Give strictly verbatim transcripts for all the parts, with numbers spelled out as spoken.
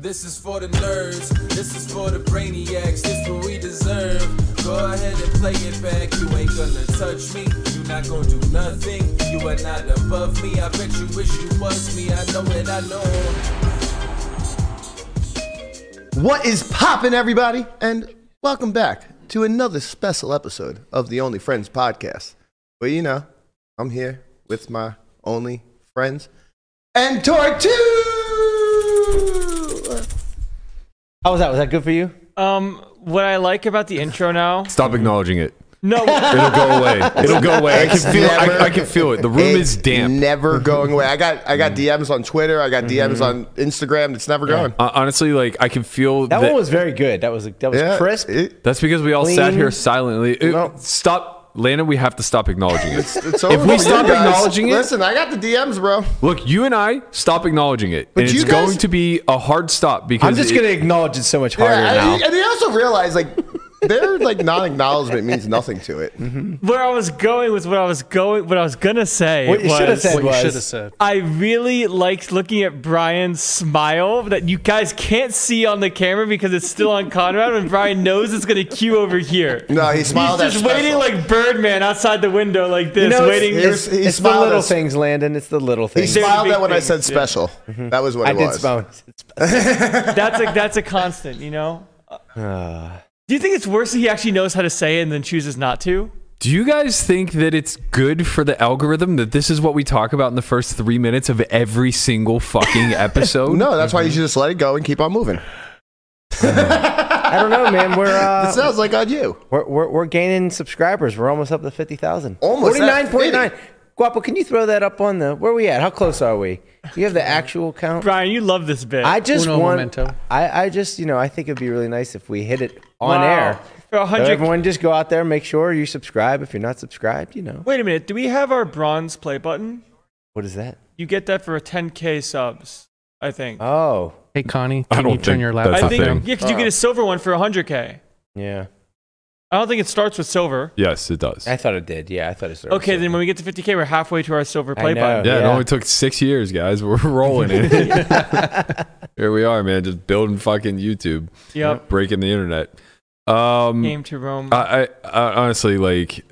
This is for the nerds, this is for the brainiacs, this is what we deserve. Go ahead and play it back, you ain't gonna touch me, you not gonna do nothing, you are not above me, I bet you wish you was me, I know it, I know. What is poppin', everybody, and welcome back to another special episode of the Only Friends Podcast, where, you know, I'm here with my only friends, and Tortu! How was that? Was that good for you? Um, what I like about the intro now... Stop acknowledging it. No. It'll go away. It'll go away. I can, feel, never, I, I can feel it. The room is damp. never going away. I got I got D Ms on Twitter. I got D Ms mm-hmm. on Instagram. It's never going. Uh, honestly, like, I can feel... That, that one was very good. That was that was yeah, crisp. It, That's because we all clean. sat here silently. It, no. Stop... Landon, we have to stop acknowledging it. It's, it's over. If we stop guys, acknowledging it... Listen, I got the D Ms, bro. Look, you and I stop acknowledging it. But and it's guys, going to be a hard stop because... I'm just going to acknowledge it so much harder yeah, now. And I also realize, like, their like, non-acknowledgement means nothing to it. Mm-hmm. Where I was going with what I was going... What I was going to say what was... What you should have said was... You said. I really liked looking at Brian's smile that you guys can't see on the camera because it's still on Conrad, and Brian knows it's going to cue over here. No, he smiled He's just special. waiting like Birdman outside the window like this, you know, waiting... It's, it's, it's the little things, Landon. It's the little things. He smiled at when things, I said special. Mm-hmm. That was what I it was. I did smile when I said special. That's, a, that's a constant, you know? Uh... Do you think it's worse that he actually knows how to say it and then chooses not to? Do you guys think that it's good for the algorithm that this is what we talk about in the first three minutes of every single fucking episode? No, that's mm-hmm. why you should just let it go and keep on moving. I don't know, man. We're uh, it sounds like on you. We're, we're we're gaining subscribers. We're almost up to fifty thousand. Almost forty-nine point nine. Guapo, can you throw that up on the? Where are we at? How close are we? Do you have the actual count? Brian, you love this bit. I just Uno want. Momentum. I I just you know I think it'd be really nice if we hit it on wow. air. So everyone, just go out there. Make sure you subscribe. If you're not subscribed, you know. Wait a minute. Do we have our bronze play button? What is that? You get that for a ten K subs, I think. Oh. Hey Connie, can you turn your laptop? I think thing. yeah, because oh. you get a silver one for one hundred K. Yeah. I don't think it starts with silver. Yes, it does. I thought it did. Yeah, I thought it started Okay, with then when we get to fifty K, we're halfway to our silver play button. Yeah, yeah, it only took six years, guys. We're rolling it. Here we are, man, just building fucking YouTube. Yep. Breaking the internet. Um, Game to Rome. I, I, I honestly, like,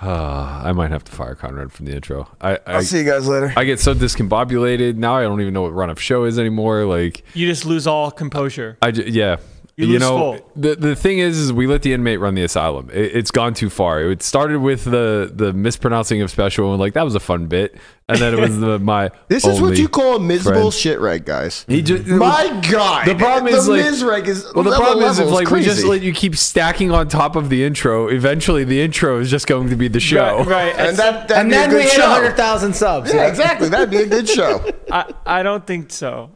uh, I might have to fire Conrad from the intro. I, I, I'll see you guys later. I get so discombobulated. Now I don't even know what run-up show is anymore. Like, you just lose all composure. I, I Yeah. You, you know, full. the the thing is, is, we let the inmate run the asylum. It, it's gone too far. It started with the the mispronouncing of special, and like that was a fun bit, and then it was the my. This only is what you call a miserable shit reg, guys. He just, my was, God, the problem is the like, misreg is well. The problem is if like crazy. we just let you keep stacking on top of the intro. Eventually, the intro is just going to be the show, right? right. And, and that and then we hit a hundred thousand subs. Yeah, yeah, exactly. That'd be a good show. I I don't think so.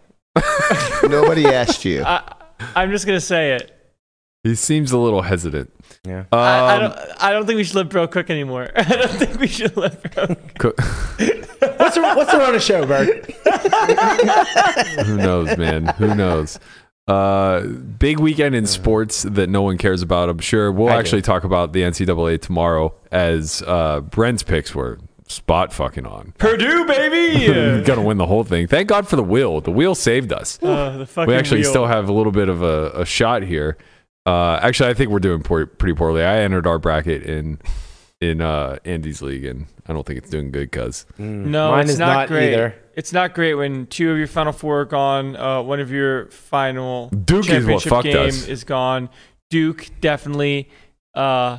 Nobody asked you. I, I'm just gonna say it. He seems a little hesitant. Yeah. Um, I, I don't. I don't think we should let Bro cook anymore. I don't think we should let Bro cook. what's the What's the run of show, Bro? Who knows, man? Who knows? Uh, big weekend in sports that no one cares about. I'm sure we'll I actually do. talk about the N C double A tomorrow, as uh, Brent's picks were spot fucking on. Purdue, baby! Gonna win the whole thing. Thank God for the wheel. The wheel saved us. Uh, the fucking we actually wheel. still have a little bit of a, a shot here. Uh, actually, I think we're doing poor, pretty poorly. I entered our bracket in in uh, Andy's league, and I don't think it's doing good. Cause mm. no, Mine it's is not, not great. Either. It's not great when two of your final four are gone. Uh, one of your final Duke championship is what game us. is gone. Duke definitely. Uh,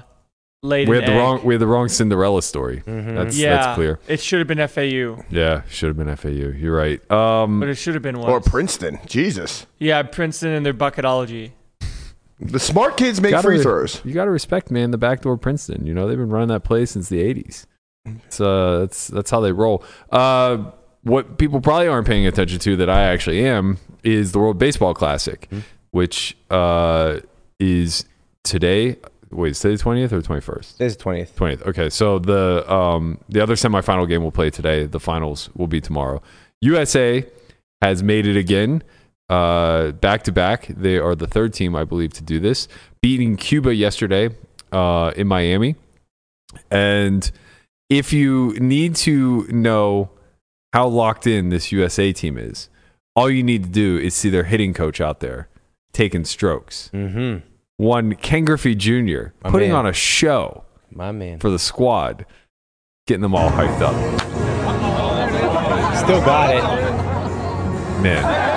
We had the egg. wrong we had the wrong Cinderella story. Mm-hmm. That's yeah, that's clear. It should have been F A U. Yeah, should have been F A U. You're right. Um, but it should have been one. Or Princeton. Jesus. Yeah, Princeton and their bucketology. The smart kids make free throws. You gotta respect, man, the backdoor Princeton. You know, they've been running that play since the eighties. It's uh that's that's how they roll. Uh what people probably aren't paying attention to that I actually am is the World Baseball Classic, mm-hmm. which uh is today. Wait, is today the twentieth or twenty-first? It's the twentieth. twentieth. Okay, so the um, the other semifinal game will play today. The finals will be tomorrow. U S A has made it again, uh, back to back. They are the third team, I believe, to do this, beating Cuba yesterday uh, in Miami. And if you need to know how locked in this U S A team is, all you need to do is see their hitting coach out there taking strokes. Mm-hmm. One Ken Griffey Junior My putting man. on a show My man. for the squad, getting them all hyped up. Still got it. Man.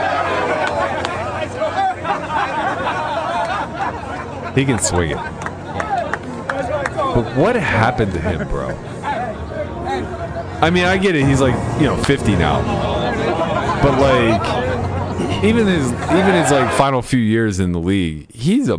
He can swing it. But what happened to him, bro? I mean, I get it. He's like, you know, fifty now. But like, even his even his like final few years in the league, he's a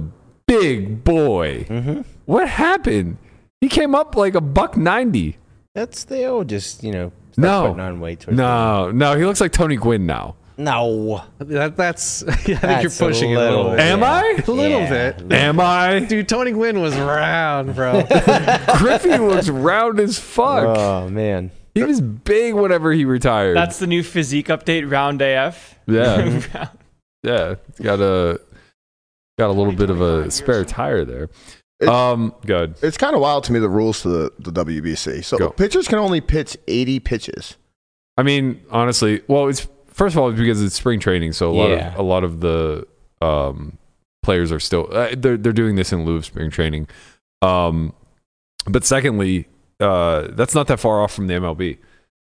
big boy. Mm-hmm. What happened? He came up like a buck ninety. That's they all just you know. No, on weight no, them. no. He looks like Tony Gwynn now. No, that, that's. I think that's you're pushing a little, it a little. Am yeah. I? A little yeah. bit. Am I? Dude, Tony Gwynn was round, bro. Griffey was round as fuck. Oh man. He was big whenever he retired. That's the new physique update, round A F. Yeah, yeah. Got a got a little bit of a spare tire there. It's, um, good. It's kind of wild to me the rules to the, the W B C. So Go. pitchers can only pitch eighty pitches. I mean, honestly, well, it's first of all it's because it's spring training, so a lot yeah. of a lot of the um, players are still uh, they're they're doing this in lieu of spring training. Um, but secondly. Uh, that's not that far off from the M L B.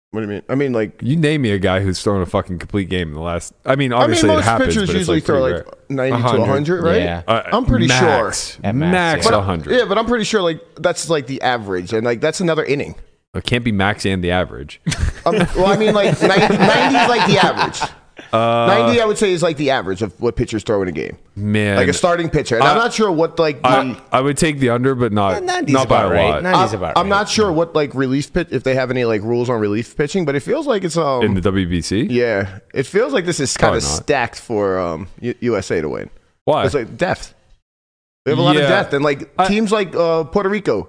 What do you mean? I mean, like... You name me a guy who's thrown a fucking complete game in the last... I mean, obviously I mean, it happens, but it's usually like throw like ninety to one hundred, right? Yeah. Uh, I'm pretty max, sure. At max, max one hundred. Yeah, but I'm pretty sure like that's like the average, and like that's another inning. It can't be max and the average. um, well, I mean, like ninety, ninety is like the average. Uh, ninety, I would say, is like the average of what pitchers throw in a game. Man, like a starting pitcher. And I, I'm not sure what like the, I, I would take the under, but not not by a lot. ninety's about right. I'm not sure what like relief pitch if they have any like rules on relief pitching, but it feels like it's um in the W B C. Yeah, it feels like this is kind of stacked for um U- USA to win. Why? It's like depth. They have a lot yeah. of depth, and like I, teams like uh, Puerto Rico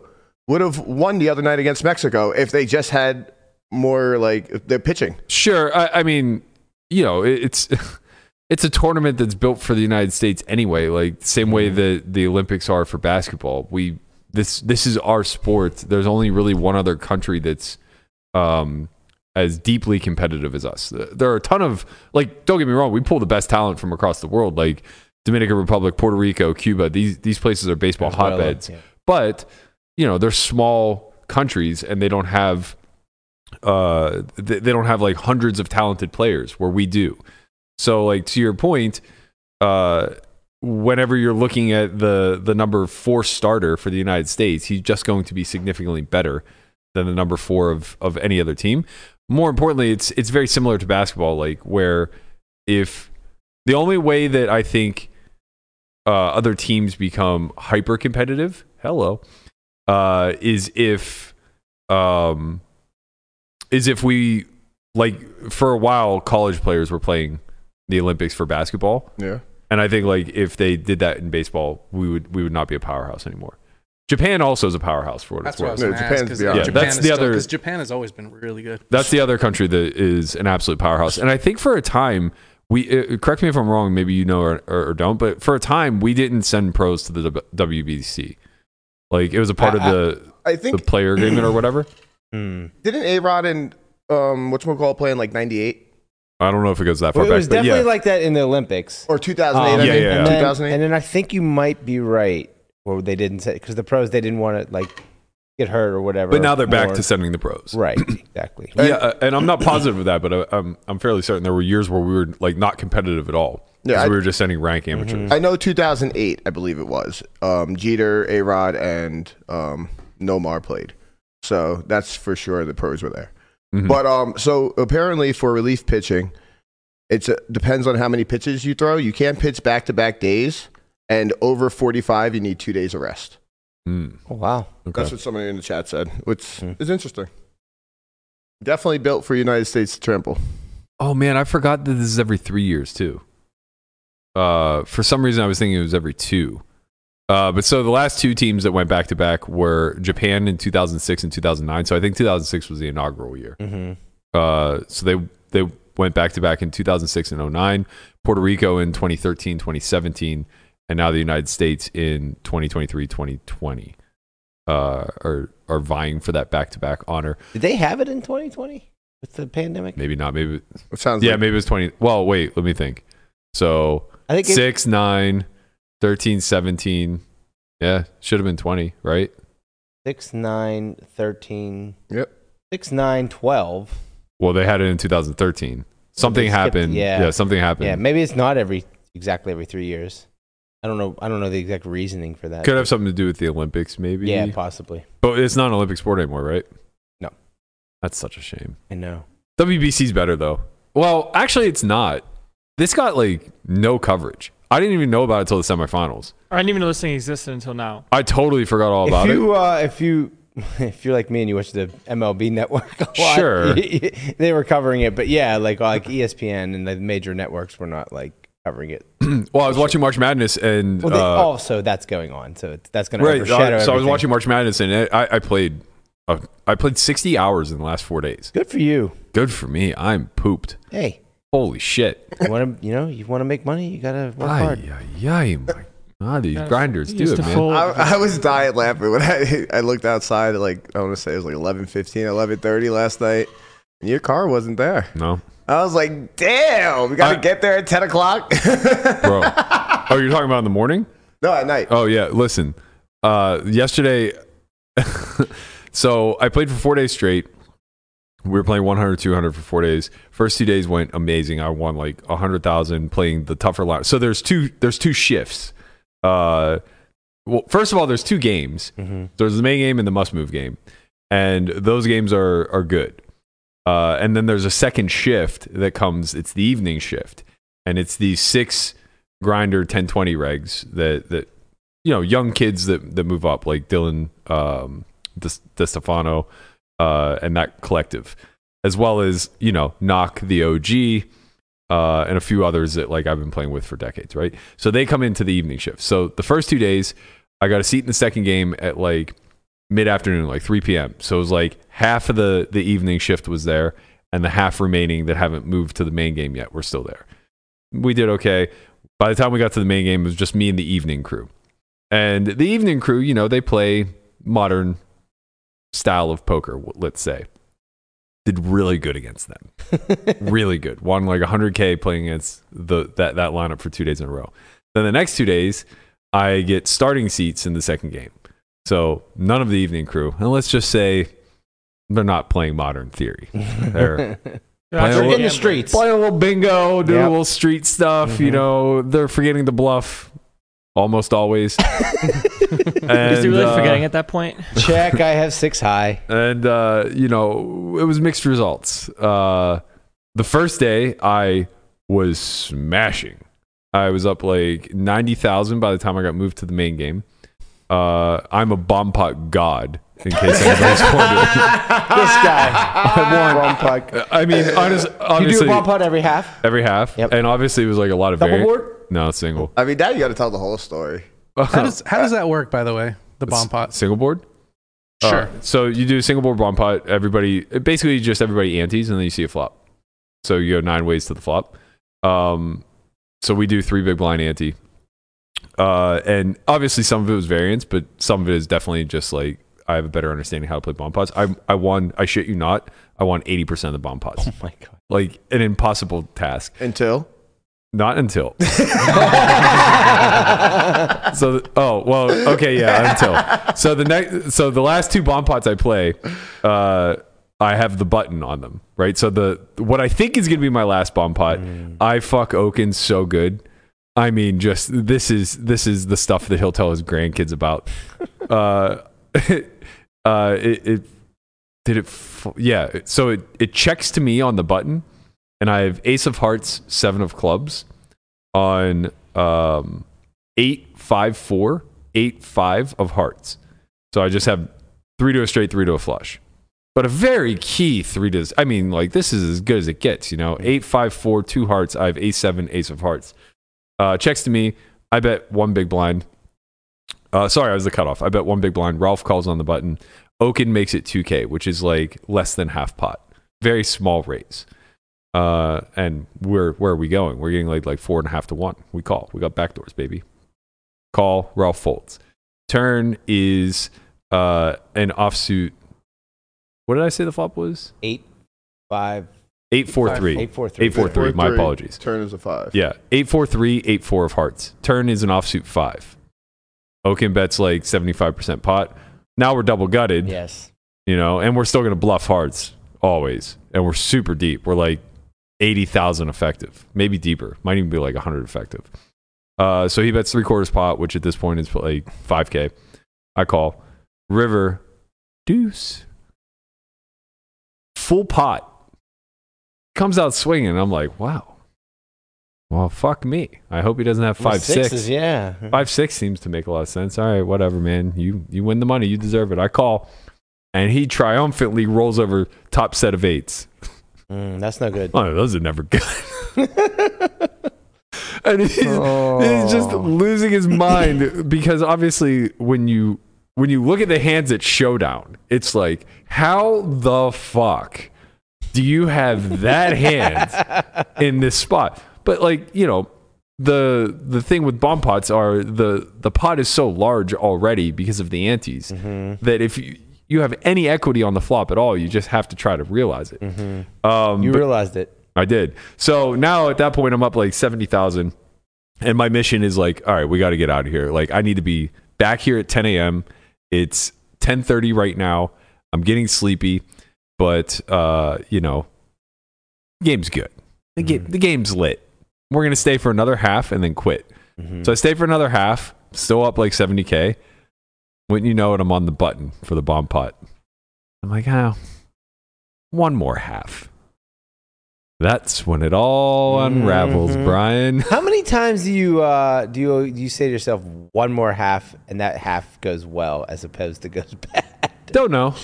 would have won the other night against Mexico if they just had more like their pitching. Sure, I, I mean. You know, it's it's a tournament that's built for the United States anyway. Like same way that the Olympics are for basketball. We this this is our sport. There's only really one other country that's um, as deeply competitive as us. There are a ton of like. Don't get me wrong. We pull the best talent from across the world, like Dominican Republic, Puerto Rico, Cuba. These these places are baseball Venezuela, hotbeds. Yeah. But you know, they're small countries and they don't have. Uh, they don't have like hundreds of talented players where we do. So, like to your point, uh, whenever you're looking at the the number four starter for the United States, he's just going to be significantly better than the number four of of any other team. More importantly, it's it's very similar to basketball, like where if the only way that I think uh, other teams become hyper competitive, hello, uh, is if um. Is if we, like, for a while, college players were playing the Olympics for basketball. Yeah. And I think, like, if they did that in baseball, we would we would not be a powerhouse anymore. Japan also is a powerhouse for what that's it's worth. No, Japan's yeah, Japan that's the still, other. Because Japan has always been really good. That's the other country that is an absolute powerhouse. And I think for a time, we uh, correct me if I'm wrong, maybe you know or, or, or don't, but for a time, we didn't send pros to the W B C. Like, it was a part I, of the, I, I think, the player agreement or whatever. Mm. Didn't A Rod and um, whatchamacallit play in like ninety-eight? I don't know if it goes that far well, back. It was back, definitely but yeah. like that in the Olympics. Or two thousand eight. Um, I yeah, mean, yeah, and yeah. Then, two thousand eight. And then I think you might be right. Well, they didn't say, because the pros, they didn't want to like get hurt or whatever. But now they're more. back to sending the pros. Right, exactly. yeah, uh, and I'm not positive of that, but I, I'm, I'm fairly certain there were years where we were like not competitive at all. Because yeah, we were just sending rank amateurs. Mm-hmm. I know two thousand eight, I believe it was. Um, Jeter, A Rod, and um, Nomar played. So that's for sure the pros were there. Mm-hmm. But um, so apparently for relief pitching, it depends on how many pitches you throw. You can't pitch back-to-back days, and over forty-five, you need two days of rest. Mm. Oh, wow. Okay. That's what somebody in the chat said, which mm. is interesting. Definitely built for United States to trample. Oh, man, I forgot that this is every three years, too. Uh, for some reason, I was thinking it was every two. Uh, but so the last two teams that went back-to-back were Japan in two thousand six and two thousand nine. So I think two thousand six was the inaugural year. Mm-hmm. Uh, so they they went back-to-back in two thousand six and oh nine, Puerto Rico in twenty thirteen, twenty seventeen, and now the United States in twenty twenty-three, twenty twenty uh, are, are vying for that back-to-back honor. Did they have it in twenty twenty? with the pandemic? Maybe not. Maybe it sounds. Yeah, like- maybe it was twenty. Well, wait, let me think. So I think six, it- nine, thirteen, seventeen. Yeah, should have been twenty, right? Six, nine, thirteen. Yep. Six, nine, twelve. Well, they had it in two thousand thirteen. Something skipped, happened. Yeah. yeah, something happened. Yeah, maybe it's not every exactly every three years. I don't know. I don't know the exact reasoning for that. Could have something to do with the Olympics, maybe. Yeah, possibly. But it's not an Olympic sport anymore, right? No. That's such a shame. I know. W B C's better though. Well, actually, it's not. This got like no coverage. I didn't even know about it until the semifinals. I didn't even know this thing existed until now. I totally forgot all about if you, it. Uh, if you, if you're like me and you watch the M L B network a lot, sure, they were covering it. But yeah, like like E S P N and the major networks were not like covering it. Well, I was watching March Madness and well, they, uh, oh, so that's going on. So it's, that's going right, to overshadow. I, so everything. I was watching March Madness and it, I, I played. Uh, I played sixty hours in the last four days. Good for you. Good for me. I'm pooped. Hey. Holy shit! You want to, you know, you want to make money, you gotta work hard. Yeah, yeah, my God, these grinders do it, man. I, I was dying laughing when I, I looked outside at like I want to say it was like eleven fifteen, eleven thirty last night, and your car wasn't there. No, I was like, damn, we gotta I, get there at ten o'clock, bro. Oh, you're talking about in the morning? No, at night. Oh yeah, listen, uh, yesterday, so I played for four days straight. We were playing one hundred, two hundred for four days. First two days went amazing. I won like one hundred thousand playing the tougher line. So there's two There's two shifts. Uh, well, first of all, there's two games. Mm-hmm. There's the main game and the must-move game. And those games are, are good. Uh, and then there's a second shift that comes. It's the evening shift. And it's the six grinder ten twenty regs that, that you know, young kids that, that move up, like Dylan um, DeStefano. Uh, and that collective, as well as, you know, Knock the O G uh, and a few others that like I've been playing with for decades, right? So they come into the evening shift. So the first two days, I got a seat in the second game at like mid-afternoon, like three p.m. So it was like half of the, the evening shift was there, and the half remaining that haven't moved to the main game yet were still there. We did okay. By the time we got to the main game, it was just me and the evening crew. And the evening crew, you know, they play modern style of poker, let's say. Did really good against them. Really good. Won like one hundred K playing against the that, that lineup for two days in a row. Then the next two days, I get starting seats in the second game. So none of the evening crew. And let's just say they're not playing modern theory. They're playing little, in the streets. Play a little bingo, do yep. a little street stuff. Mm-hmm. You know, they're forgetting the bluff. Almost always. And, is he really uh, forgetting at that point? Check, I have six high. And, uh, you know, it was mixed results. Uh, the first day, I was smashing. I was up like ninety thousand by the time I got moved to the main game. Uh, I'm a bomb pot god, in case anybody's wondering. This guy. I won. Bomb pot. I mean, honest, obviously. You do a bomb pot every half? Every half. Yep. And obviously, it was like a lot of double board? No, single. I mean, now you got to tell the whole story. How does how does that work, by the way? The bomb pot single board. Sure. Uh, so you do single board bomb pot. Everybody basically just everybody antes, and then you see a flop. So you go nine ways to the flop. Um, so we do three big blind ante, uh, and obviously some of it was variance, but some of it is definitely just like I have a better understanding how to play bomb pots. I I won. I shit you not. I won eighty percent of the bomb pots. Oh my god! Like an impossible task until. Not until. so, oh, well, okay, yeah, until. So the next, so the last two bomb pots I play, uh, I have the button on them, right? So the what I think is going to be my last bomb pot, mm. I fuck Oaken so good. I mean, just this is this is the stuff that he'll tell his grandkids about. uh, uh, it, it did it, yeah. So it it checks to me on the button. And I have ace of hearts, seven of clubs on um, eight, five, four, eight, five of hearts. So I just have three to a straight, three to a flush. But a very key three to, I mean, like this is as good as it gets, you know, eight, five, four, two hearts. I have ace, seven, ace of hearts. Uh, checks to me. I bet one big blind. Uh, sorry, I was the cutoff. I bet one big blind. Ralph calls on the button. Oaken makes it two K, which is like less than half pot. Very small raise. Uh, and we're, where are we going? We're getting like, like four and a half to one. We call, we got backdoors, baby. Call, Ralph folds. Turn is, uh, an offsuit. What did I say the flop was? Eight, five. Eight four five, three. Eight four three. Eight four three. Eight, four, three. My apologies. Turn is a five. Yeah. Eight four three. Eight four of hearts. Turn is an offsuit five. Oaken bets like seventy five percent pot. Now we're double gutted. Yes. You know, and we're still gonna bluff hearts always, and we're super deep. We're like eighty thousand effective, maybe deeper. Might even be like a hundred effective. Uh, so he bets three quarters pot, which at this point is like five k. I call river deuce full pot. Comes out swinging. I'm like, wow. Well, fuck me. I hope he doesn't have five sixes, six. Yeah, five six seems to make a lot of sense. All right, whatever, man. You you win the money. You deserve it. I call, and he triumphantly rolls over top set of eights. Mm, that's no good. Oh, those are never good. And he's, oh. he's just losing his mind because obviously when you when you look at the hands at showdown, it's like, how the fuck do you have that hand in this spot? But like, you know, the the thing with bomb pots are the, the pot is so large already because of the antes mm-hmm. that if you, you have any equity on the flop at all, you just have to try to realize it. Mm-hmm. Um, you realized it. I did. So now at that point, I'm up like seventy thousand. And my mission is like, all right, we got to get out of here. Like, I need to be back here at ten a.m. It's ten thirty right now. I'm getting sleepy. But, uh, you know, game's good. The, ga- mm-hmm. the game's lit. We're going to stay for another half and then quit. Mm-hmm. So I stay for another half, still up like seventy K. Wouldn't you know it, I'm on the button for the bomb pot. I'm like, oh, one more half. That's when it all unravels, mm-hmm. Brian. How many times do you, uh, do you do you say to yourself, one more half, and that half goes well as opposed to goes bad? Don't know.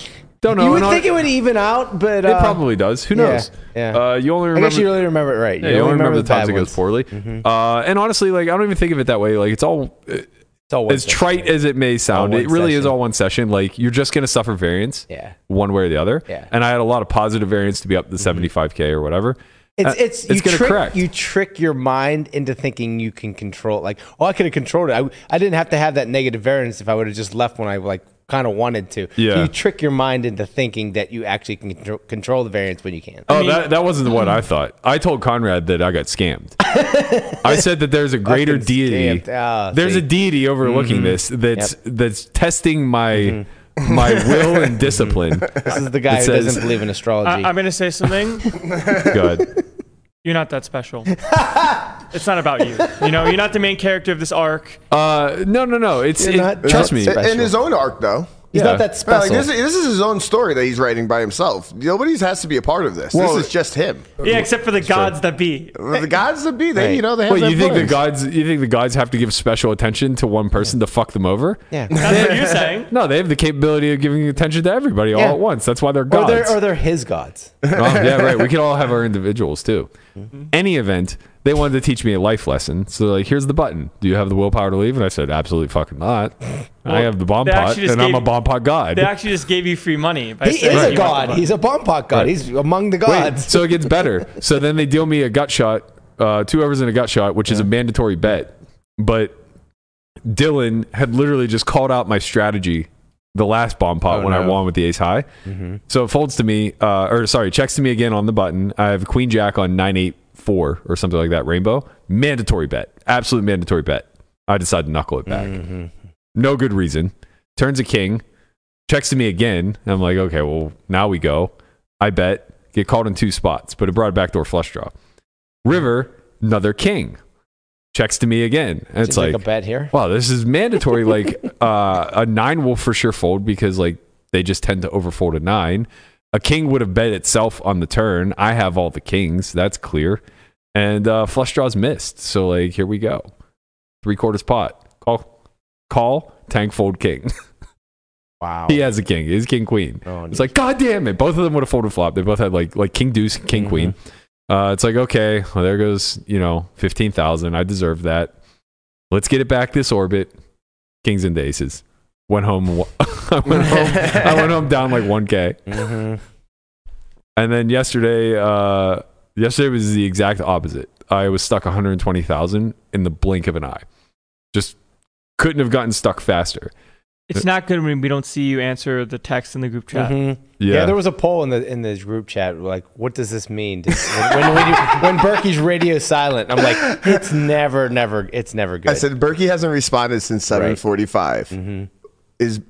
Don't know. You would think it would even out, but uh, it probably does. Who knows? Yeah, yeah. Uh, you only remember. I guess you really remember it right. Yeah, you, you only remember, remember the times it goes poorly. Mm-hmm. Uh, and honestly, like I don't even think of it that way. Like it's all, it, it's all one as session, trite right? as it may sound. It really session. is all one session. Like you're just gonna suffer variance. Yeah. One way or the other. Yeah. And I had a lot of positive variance to be up to seventy-five K or whatever. It's it's, it's you gonna trick, correct. You trick your mind into thinking you can control. Like, oh, I could have controlled it. I I didn't have to have that negative variance if I would have just left when I like kind of wanted to. Yeah. So you trick your mind into thinking that you actually can control, control the variance when you can. Oh, I mean, that that wasn't what I thought. I told Conrad that I got scammed. I said that there's a greater deity. Oh, there's see. a deity overlooking mm-hmm. this that's yep. that's testing my. Mm-hmm. My will and discipline. This is the guy who says, doesn't believe in astrology. I, I'm going to say something. Good. You're not that special. It's not about you. You know, you're not the main character of this arc. Uh, no, no, no. It's it, not, trust me. Special. In his own arc, though. He's yeah. not that special. Like, this, is, this is his own story that he's writing by himself. Nobody has to be a part of this. Well, this is just him. Yeah, except for the gods true. that be. The gods that be. They, right. you know, they have. Wait, you think place. the gods? You think the gods have to give special attention to one person yeah. to fuck them over? Yeah, that's what you're saying. No, they have the capability of giving attention to everybody all yeah. at once. That's why they're gods. Or they're, or they're his gods. Oh, yeah, right. We can all have our individuals too. Mm-hmm. Any event, they wanted to teach me a life lesson. So they're like, here's the button. Do you have the willpower to leave? And I said, absolutely fucking not. Well, I have the bomb pot, and gave, I'm a bomb pot god. They actually just gave you free money. He is a god. He's a bomb pot god. Right. He's among the gods. Wait, so it gets better. So then they deal me a gut shot, uh, two overs and a gut shot, which yeah. is a mandatory bet. But Dylan had literally just called out my strategy the last bomb pot oh, when no. I won with the ace high. Mm-hmm. So it folds to me, uh, or sorry, checks to me again on the button. I have queen jack on nine eight four or something like that rainbow. Mandatory bet. Absolute mandatory bet. I decide to knuckle it back. Mm-hmm. No good reason. Turns a king. Checks to me again. And I'm like, okay, well, now we go. I bet. Get called in two spots, but it brought a backdoor flush draw. River, another king. Checks to me again. And it's like, a bet here? Wow, this is mandatory. Like uh, a nine will for sure fold because like they just tend to overfold a nine. A king would have bet itself on the turn. I have all the kings. That's clear. And uh, flush draws missed. So, like, here we go. Three quarters pot. Call, call, tank, fold, king. Wow. He has a king. He's king, queen. Oh, it's like, God damn it. Both of them would have folded flop. They both had, like, like king, deuce, king, mm-hmm. queen. Uh, it's like, okay, well, there goes, you know, fifteen thousand. I deserve that. Let's get it back this orbit. Kings and aces. Went home. I went home. I went home down like one K. Mm-hmm. And then yesterday, uh, yesterday was the exact opposite. I was stuck one hundred twenty thousand in the blink of an eye. Just couldn't have gotten stuck faster. It's not good when we don't see you answer the text in the group chat. Mm-hmm. Yeah. yeah, there was a poll in the in the group chat. Like, what does this mean? Does, when when, when Berkey's radio silent, I'm like, it's never, never, it's never good. I said Berkey hasn't responded since seven forty-five. Right. Mm-hmm. Is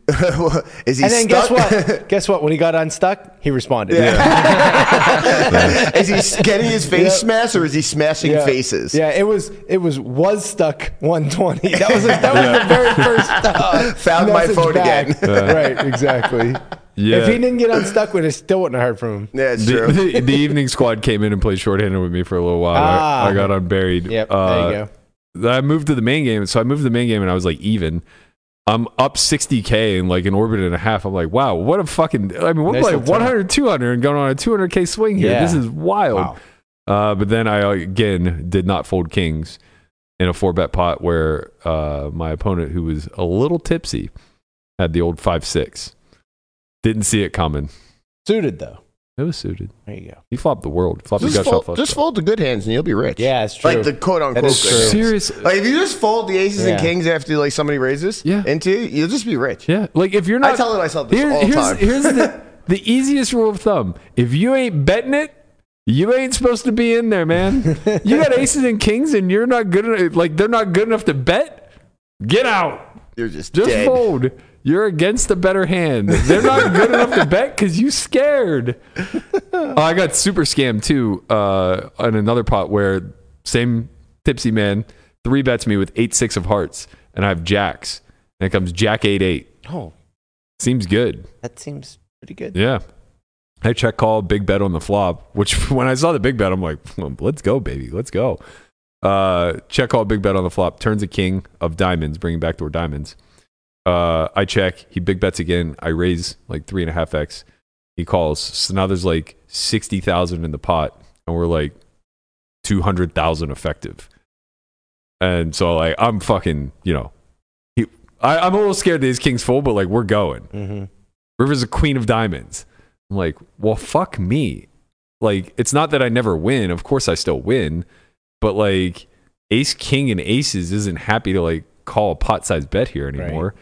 is he? And then stuck? guess what? Guess what? When he got unstuck, he responded. Yeah. Is he getting his face yeah. smashed, or is he smashing yeah. faces? Yeah, it was it was was stuck one twenty. That was a, that was yeah. the very first uh, found my phone back. again. Uh, right, exactly. Yeah. If he didn't get unstuck with it, still wouldn't have heard from him. Yeah, it's the, true. The, the evening squad came in and played shorthanded with me for a little while. Ah. I, I got unburied. Yep. Uh, there you go. I moved to the main game, so I moved to the main game, and I was like even. I'm up sixty K in like an orbit and a half. I'm like, wow, what a fucking, I mean, we're nice like one hundred, two hundred and going on a two hundred K swing here. Yeah. This is wild. Wow. Uh, but then I, again, did not fold kings in a four bet pot where uh, my opponent, who was a little tipsy, had the old five, six. Didn't see it coming. Suited though. It was suited. There you go. You flopped the world. Flopped just the fold, shot, just fold the good hands and you'll be rich. Yeah, it's true. Like the quote unquote. That is true. Serious. Like if you just fold the aces yeah. and kings after like somebody raises yeah. into you, you'll just be rich. Yeah. Like if you're not. I tell myself this here, all the time. Here's the, the easiest rule of thumb. If you ain't betting it, you ain't supposed to be in there, man. You got aces and kings and you're not good enough. Like they're not good enough to bet. Get out. You're just Just dead. fold. You're against a better hand. They're not good enough to bet because you scared. Oh, I got super scammed too uh, on another pot where same tipsy man three bets me with eight six of hearts, and I have jacks, and it comes jack eight eight. Oh, seems good. That seems pretty good. Yeah, I check call big bet on the flop. Which when I saw the big bet, I'm like, let's go, baby, let's go. Uh, check call big bet on the flop. Turns a king of diamonds, bringing backdoor diamonds. Uh, I check. He big bets again. I raise like three and a half X. He calls. So now there's like sixty thousand in the pot, and we're like two hundred thousand effective. And so like I'm fucking, you know, he, I, I'm a little scared that his king's full, but like we're going. Mm-hmm. River's a queen of diamonds. I'm like, well, fuck me. Like it's not that I never win. Of course I still win, but like ace king and aces isn't happy to like call a pot size bet here anymore. Right.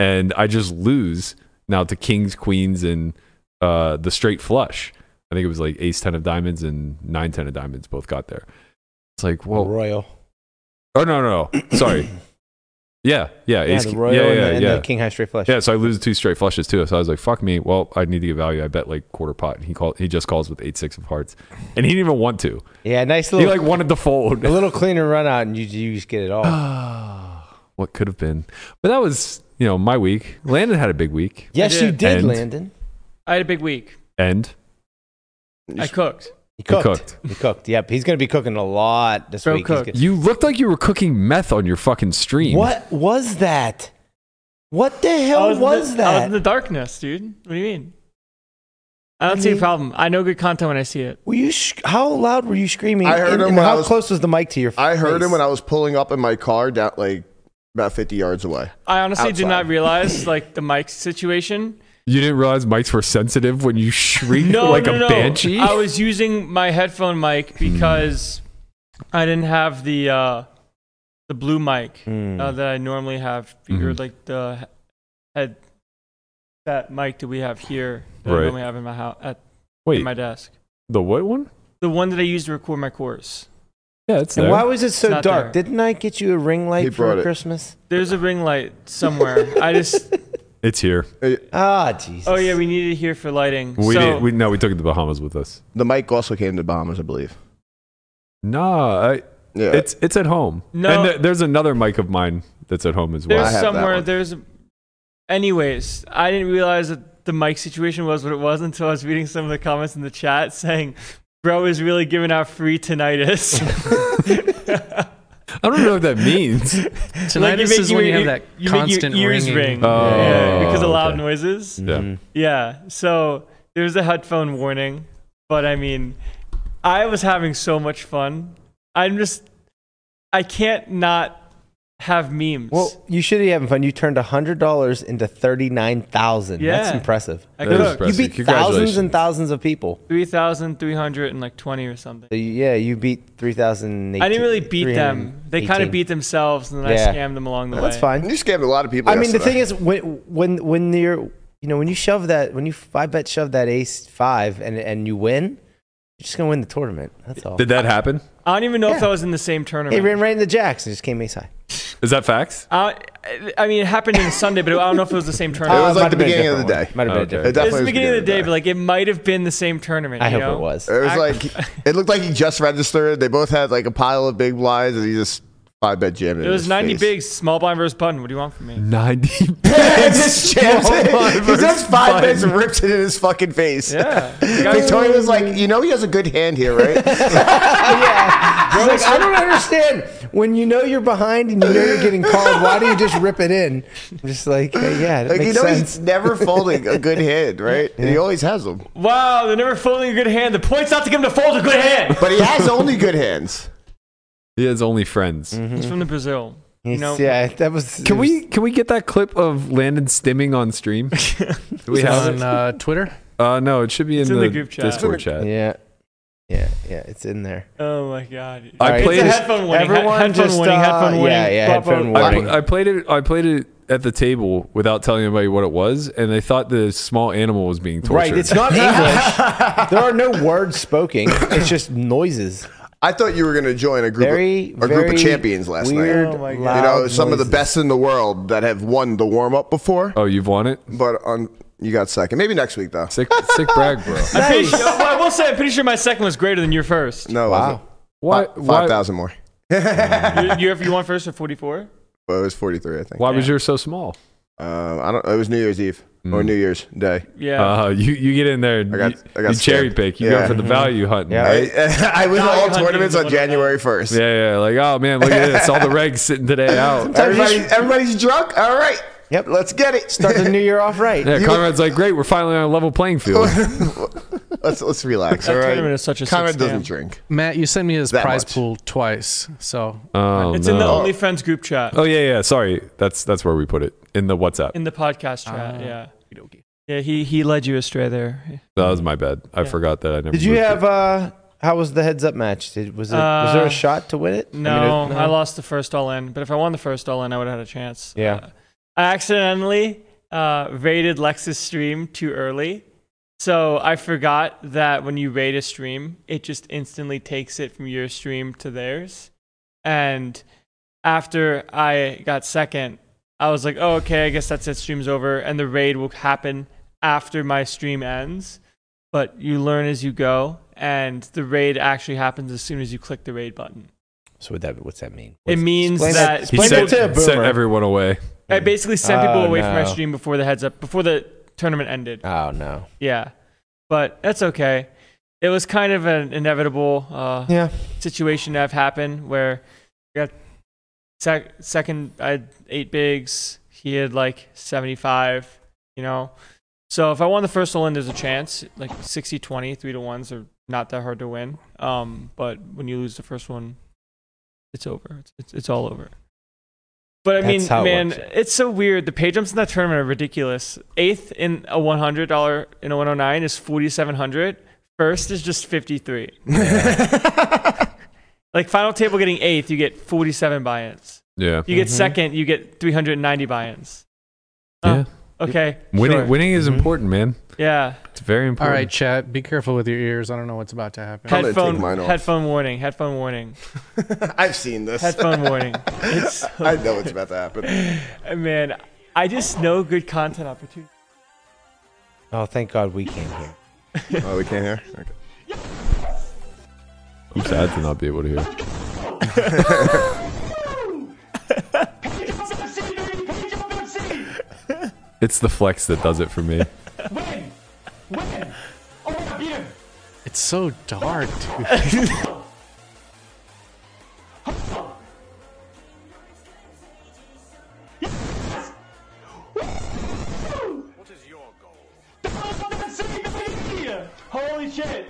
And I just lose now to kings, queens, and uh, the straight flush. I think it was like ace ten of diamonds and nine ten of diamonds both got there. It's like, well, royal. Oh no, no, no. Sorry. Yeah, yeah, yeah, ace, the royal, yeah, yeah, and, the, and yeah. the king high straight flush. Yeah, so I lose two straight flushes too. So I was like, fuck me. Well, I need to get value. I bet like quarter pot. And he called. He just calls with eight six of hearts, and he didn't even want to. Yeah, nice little. He like wanted to fold. A little cleaner run out, and you you just get it all. What could have been. But that was, you know, my week. Landon had a big week. Yes, did. you did, and Landon. I had a big week. And? I cooked. He cooked. He cooked. He cooked. Yep. He's going to be cooking a lot this Bro week. Cooked. You looked like you were cooking meth on your fucking stream. What was that? What the hell was, was the, that? I was in the darkness, dude. What do you mean? I don't I mean, see a problem. I know good content when I see it. Were you? Sh- how loud were you screaming? I heard and, him. And when how I was, close was the mic to your I face? I heard him when I was pulling up in my car down, like, about fifty yards away. I honestly outside. did not realize like the mic situation. You didn't realize mics were sensitive when you shrieked no, like no, a no. banshee? I was using my headphone mic because mm. I didn't have the uh, the blue mic mm. uh, that I normally have. Mm-hmm. Or like the head that mic that we have here that right. I normally have in my house at Wait, in my desk. The what one? The one that I use to record my course. Yeah, it's and there. Why was it so dark? There. Didn't I get you a ring light for it. Christmas? There's a ring light somewhere. I just. It's here. Ah, oh, Jesus. Oh yeah, we needed it here for lighting. We so, did. We, no, we took it to the Bahamas with us. The mic also came to Bahamas, I believe. Nah, I, yeah. it's it's at home. No, and th- there's another mic of mine that's at home as well. There's somewhere. There's. Anyways, I didn't realize that the mic situation was what it was until I was reading some of the comments in the chat saying, "Bro is really giving out free tinnitus." I don't know what that means. Tinnitus like is you, when you, you have that you constant ringing. Ring. Oh, yeah, because of loud okay. noises. Yeah. Mm-hmm. Yeah. So there's a headphone warning, but I mean, I was having so much fun. I'm just, I can't not have memes. Well, you should be having fun. You turned one hundred dollars into thirty-nine thousand dollars. Yeah. That's impressive. That is impressive. You beat thousands and thousands of people. three thousand three hundred twenty or something. So, yeah, you beat three thousand eight hundred. I didn't really beat them. They kind of beat themselves, and then yeah. I scammed them along the That's way. That's fine. You scammed a lot of people. I yesterday. mean, the thing is, when when when you're, you know, when you shove that, when you five bet shove that ace five and and you win, you're just gonna win the tournament. That's all. Did that happen? I don't even know yeah. if that was in the same tournament. It ran right in the jacks and just came ace high. Is that facts? Uh, I mean, it happened on Sunday, but I don't know if it was the same tournament. It was like it the beginning of the day. Might have been a different. It, it was the beginning of the day, but like it might have been the same tournament. I you hope know? it was. It was I, like it looked like he just registered. They both had like a pile of big blinds, and he just five bet jammed. It was ninety face. bigs, small blind versus button. What do you want from me? Ninety bigs, just jammed it. He just five bets ripped it in his fucking face. Yeah, Victoria was like, you know, he has a good hand here, right? yeah. Bro, like, I don't understand. When you know you're behind and you know you're getting called, why do you just rip it in? I'm just like, hey, yeah, like, you know, sense. He's never folding a good hand, right? Yeah. He always has them. Wow, they're never folding a good hand. The point's not to get him to fold a good hand. But he has only good hands. He has only friends. Mm-hmm. He's from the Brazil. You know, yeah, that was. Can was, we can we get that clip of Landon stimming on stream? Do we have on uh, Twitter? Uh, no, it should be in, in the, the group chat. Discord chat. Yeah. Yeah, yeah, it's in there. Oh my god! I right. played it's a headphone winning. Everyone headphone just winning, uh, headphone winning. Yeah, yeah, headphone winning. I, I played it. I played it at the table without telling anybody what it was, and they thought the small animal was being tortured. Right, it's not English. There are no words spoken. It's just noises. I thought you were going to join a group, very, of, a group of champions last weird, night. Oh my god! You know, some noises. of the best in the world that have won the warm up before. Oh, you've won it, but on. You got second. Maybe next week, though. Sick, sick brag, bro. Nice. I'm pretty sure, well, I will say, I'm pretty sure my second was greater than your first. No, wow. What? five thousand more. you, you, you won first at forty-four? Well, it was forty-three, I think. Why yeah. was yours so small? Um, I don't. It was New Year's Eve mm. or New Year's Day. Yeah. Uh, you you get in there. And I got. You, I got you cherry pick. You yeah. go for the value hunting. Yeah. Right? I, I win all tournaments on January first. Yeah, yeah. Like, oh man, look at this. All the regs sitting today out. Everybody, everybody's drunk. All right. Yep, let's get it. Start the new year off right. Yeah, Conrad's like, great, we're finally on a level playing field. let's let's relax. That all right? Is such a Conrad doesn't drink. Matt, you sent me his that prize much. pool twice, so oh, it's no. in the Only Friends group chat. Oh yeah, yeah. Sorry, that's that's where we put it in the WhatsApp. In the podcast chat, uh, yeah. Okey-dokey. Yeah, he he led you astray there. That was my bad. I yeah. forgot that. I never. Did you have? It. Uh, how was the heads up match? Did was it? Uh, was there a shot to win it? No, I, mean, it, no. I lost the first all in. But if I won the first all in, I would have had a chance. Yeah. Uh, I accidentally uh, raided Lex's stream too early. So I forgot that when you raid a stream, it just instantly takes it from your stream to theirs. And after I got second, I was like, oh, okay, I guess that's it. Stream's over. And the raid will happen after my stream ends. But you learn as you go. And the raid actually happens as soon as you click the raid button. So what that, what's that mean? What's it means that, that he sent, to sent everyone away. I basically sent oh, people away no. from my stream before the heads up, before the tournament ended. Oh, no. Yeah. But that's okay. It was kind of an inevitable uh, yeah. situation to have happen where I got sec second, I had eight bigs. He had like seventy-five, you know. So if I won the first hole in, there's a chance. Like sixty twenty, three to ones are not that hard to win. Um, but when you lose the first one, it's over. It's, it's, it's all over. But I mean, man, it it's so weird. The pay jumps in that tournament are ridiculous. Eighth in a one hundred dollar in a one oh nine is forty seven hundred. First is just fifty three. Yeah. Like final table getting eighth, you get forty seven buy-ins. Yeah. You get mm-hmm. second, you get three hundred and ninety buy-ins. Oh, yeah. Okay. Winning, sure. winning is mm-hmm. important, man. Yeah. It's very important. All right, chat. Be careful with your ears. I don't know what's about to happen. Headphone, headphone warning. Headphone warning. I've seen this. Headphone warning. It's, I know what's about to happen. Man, I just know good content opportunities. Oh, thank God we can't hear. Oh, we can't hear? Okay. I'm sad to not be able to hear. It's the flex that does it for me. Win! Win! Oh, yeah. It's so dark, dude. What is your goal? Holy shit!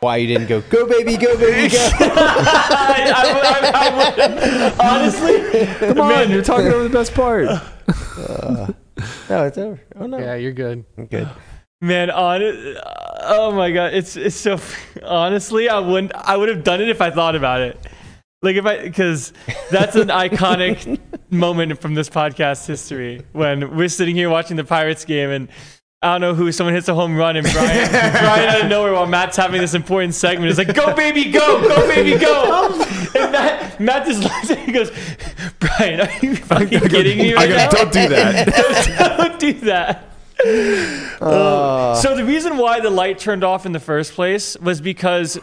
why you didn't go, go baby, go baby, go. I, I, I, I honestly, come on, man, you're talking over the best part. Uh, no, it's over. Oh no. Yeah, you're good. I'm good. Man, on oh my god, it's it's so. Honestly, I wouldn't. I would have done it if I thought about it. Like if I, because that's an iconic moment from this podcast history when we're sitting here watching the Pirates game and I don't know who, someone hits a home run and Brian, Brian out of nowhere while Matt's having this important segment is like, go baby, go, go baby, go. And Matt, Matt just looks at me and goes, Brian, are you fucking kidding me right now? Don't do that. Don't do that. Uh. So the reason why the light turned off in the first place was because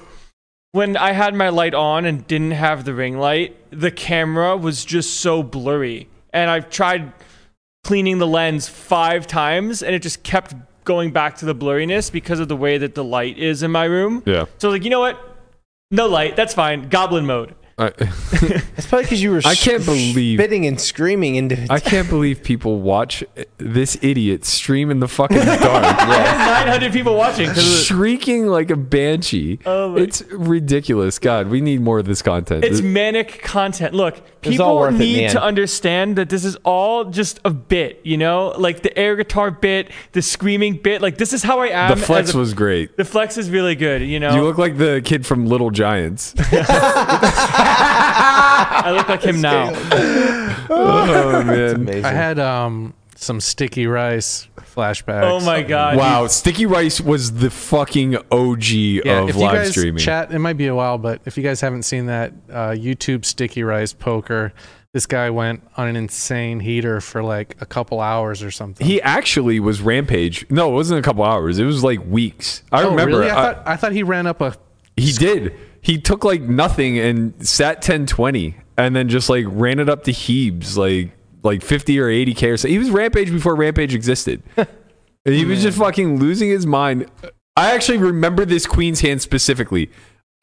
when I had my light on and didn't have the ring light, the camera was just so blurry. And I've tried cleaning the lens five times and it just kept going back to the blurriness because of the way that the light is in my room. Yeah. So like, you know what? No light. That's fine. Goblin mode. I, it's probably because you were I can't believe, spitting and screaming into it. I can't believe people watch this idiot stream in the fucking dark. Yeah. nine hundred people watching. Shrieking like a banshee. Oh my. It's ridiculous. God, we need more of this content. It's manic content. Look, people need to understand that this is all just a bit, you know? Like the air guitar bit, the screaming bit. Like this is how I am. The flex a, was great. The flex is really good, you know? You look like the kid from Little Giants. I look like him now. Oh man, I had um some Sticky Rice flashbacks. Oh my god! Wow, you, Sticky Rice was the fucking O G yeah, of if live you guys streaming. Chat. It might be a while, but if you guys haven't seen that uh, YouTube Sticky Rice poker, this guy went on an insane heater for like a couple hours or something. He actually was Rampage. No, it wasn't a couple hours. It was like weeks. I oh, remember. Really? I, I, thought, I thought he ran up a. He sc- did. He took like nothing and sat ten twenty and then just like ran it up to Hebes, like like fifty or eighty K or so. He was Rampage before Rampage existed. And he was just fucking losing his mind. I actually remember this Queen's hand specifically.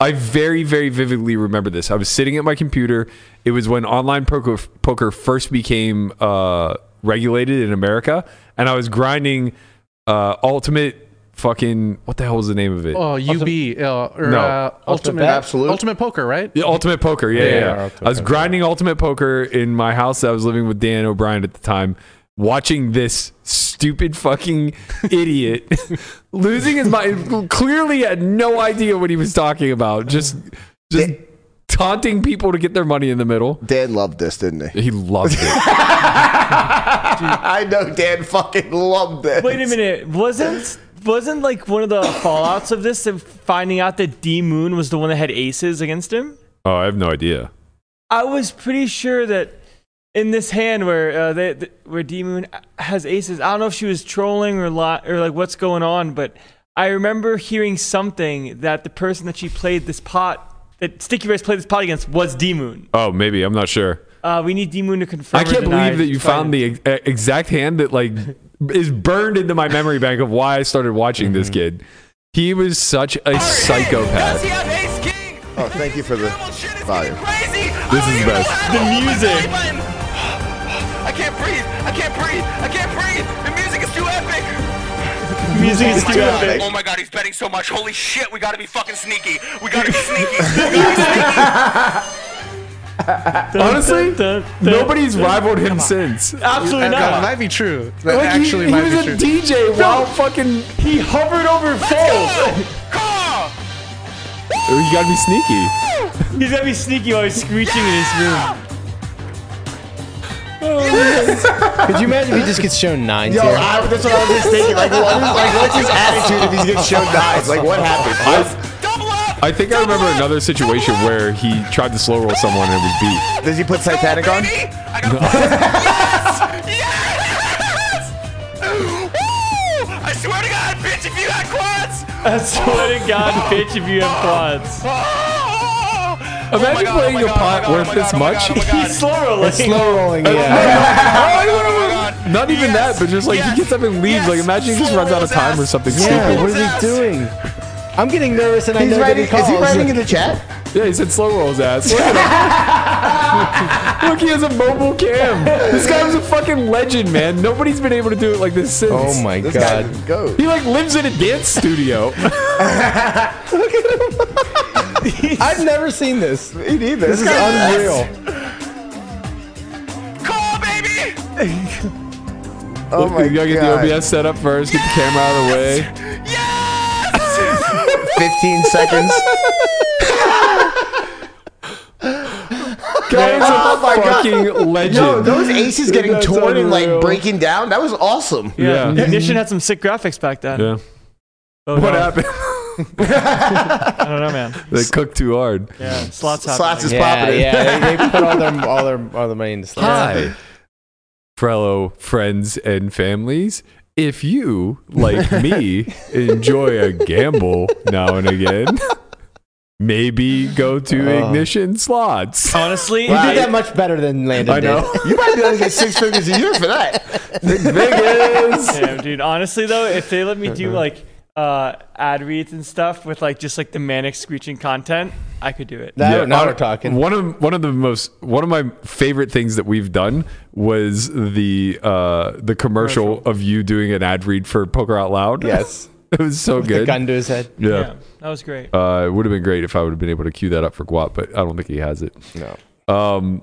I very, very vividly remember this. I was sitting at my computer. It was when online poker, poker first became uh, regulated in America. And I was grinding uh, Ultimate fucking what the hell was the name of it? Oh, U B uh, or no. uh, Ultimate Absolute Ultimate Poker, right? Yeah, Ultimate Poker. Yeah, yeah. yeah, yeah. I was grinding Ultimate Poker in my house. I was living with Dan O'Brien at the time, watching this stupid fucking idiot losing his mind. Clearly had no idea what he was talking about. Just, just. It- taunting people to get their money in the middle. Dan loved this, didn't he? He loved it. I know Dan fucking loved this. Wait a minute. Wasn't wasn't like one of the fallouts of this of finding out that D Moon was the one that had aces against him? Oh, I have no idea. I was pretty sure that in this hand where uh, they, the, where D Moon has aces, I don't know if she was trolling or li- or like what's going on, but I remember hearing something that the person that she played this pot that Sticky Rice played this pot against was D Moon. Oh, maybe. I'm not sure. Uh, we need D Moon to confirm. I can't believe that you found the ex- exact hand that like is burned into my memory bank of why I started watching this kid. He was such a psychopath. Oh, thank you for the volume. This is best. The music. I can't breathe. I can't breathe. I can't breathe. The music is too epic. Music is too epic. Oh my god, he's betting so much. Holy shit, we gotta be fucking sneaky. We gotta be sneaky. We gotta be sneaky. Honestly, dun, dun, nobody's dun, rivaled him since. Absolutely not. That might be true. That like actually he, might he be true. He was a D J while fucking he hovered over foes. Come on. You gotta be sneaky. He's gotta be sneaky while he's screeching yeah. in his room. Yes. Could you imagine if he just gets shown nines? Yo, I, that's what I was just thinking. Like, what, like, what's his attitude if he's getting shown nines? Like, what happened? I, I think I remember another situation where he tried to slow roll someone and was beat. Does he put Titanic on? I got yes! Yes! Woo! I swear to God, bitch, if you had quads! I swear to God, bitch, if you had quads. Imagine oh playing oh a pot god, oh worth god, this oh much. God, oh he's slow rolling. It's slow rolling, yeah. yeah. oh oh Not even yes. that, but just like yes. he gets up and leaves. Yes. Like imagine he just runs out of time or something stupid. Yeah, what is he doing? I'm getting nervous and he's I know writing, that he calls. Is he writing in the chat? Yeah, he said slow rolls ass. Look at him. Berkey has a mobile cam. This guy was a fucking legend, man. Nobody's been able to do it like this since. Oh my this god, guy goes. He like lives in a dance studio. Look at him. I've never seen this. Me neither. This, this is unreal. Call, baby. Oh my god. You gotta get god. the O B S set up first. Yes! Get the camera out of the way. Yes. Fifteen seconds. Guys, oh my fucking god! Legend. Yo, those aces getting That's torn and like breaking down. That was awesome. Yeah, yeah. Ignition had some sick graphics back then. Yeah. Oh, what no. happened? I don't know, man. They cooked too hard. Yeah, slots. Slots is yeah, popping. Yeah, they, they put all their all their all their money into slots. Hi, fellow friends and families. If you, like me, enjoy a gamble now and again. Maybe go to uh, Ignition slots. Honestly, wow, you did that much better than Landon I know. Did. You might be able to get six figures a year for that. Six figures. Damn, dude. Honestly, though, if they let me do like uh, ad reads and stuff with like just like the manic screeching content, I could do it. That, yeah, now on, we're talking. One of one of the most one of my favorite things that we've done was the uh, the commercial, commercial of you doing an ad read for Poker Out Loud. Yes. It was so With good. The gun to his head. Yeah. yeah. That was great. Uh, it would have been great if I would have been able to cue that up for Guap, but I don't think he has it. No. Um,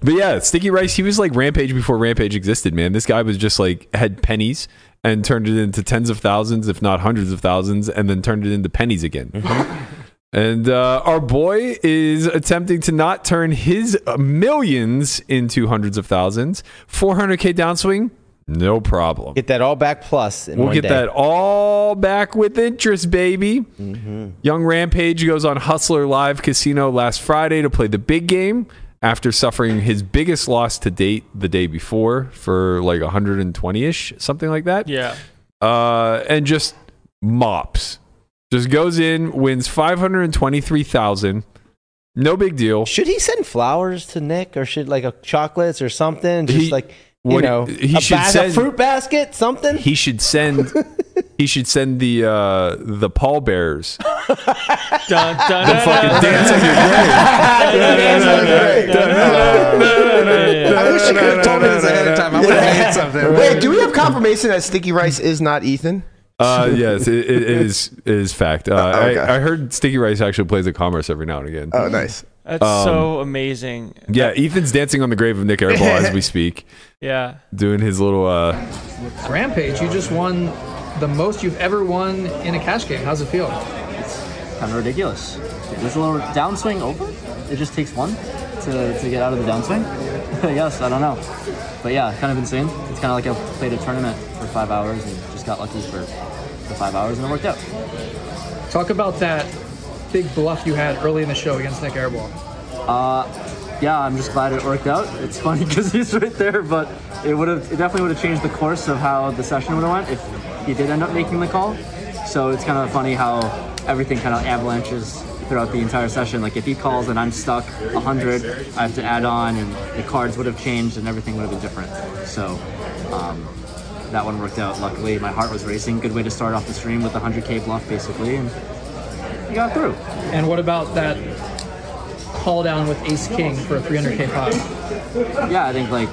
but yeah, Sticky Rice, he was like Rampage before Rampage existed, man. This guy was just like, had pennies and turned it into tens of thousands, if not hundreds of thousands, and then turned it into pennies again. Mm-hmm. And uh, our boy is attempting to not turn his millions into hundreds of thousands. four hundred K downswing. No problem. Get that all back plus. In we'll one get day. that all back with interest, baby. Mm-hmm. Young Rampage goes on Hustler Live Casino last Friday to play the big game after suffering his biggest loss to date the day before for like one hundred twenty-ish, something like that. Yeah. Uh, and just mops. Just goes in, wins five hundred twenty-three thousand dollars. No big deal. Should he send flowers to Nick or should like a chocolates or something? Just he, like... What, you know, he a, should bas- send, a fruit basket, something. He should send. he should send the uh, the pallbearers. The fucking dance on your grave. I wish you could have told me this ahead of time. I would have made something. Wait, do we have confirmation that Sticky Rice is not Ethan? Uh, yes, it, it is. It is fact. Uh, oh, okay. I, I heard Sticky Rice actually plays at Commerce every now and again. Oh, nice. That's um, so amazing. Yeah, Ethan's dancing on the grave of Nik Airball as we speak. Yeah. Doing his little... Uh... Rampage, you just won the most you've ever won in a cash game. How's it feel? It's kind of ridiculous. There's a little downswing over. It just takes one to, to get out of the downswing. I guess, I don't know. But yeah, kind of insane. It's kind of like I played a tournament for five hours and just got lucky for the five hours and it worked out. Talk about that big bluff you had early in the show against Nik Airball. Uh, yeah, I'm just glad it worked out. It's funny because he's right there, but it would have, it definitely would have changed the course of how the session would have went if he did end up making the call. So it's kind of funny how everything kind of avalanches throughout the entire session. Like if he calls and I'm stuck one hundred, I have to add on, and the cards would have changed and everything would have been different. So um, that one worked out. Luckily, my heart was racing. Good way to start off the stream with a one hundred K bluff, basically. And, got through. And what about that call down with Ace King for a three hundred K pot? Yeah, I think like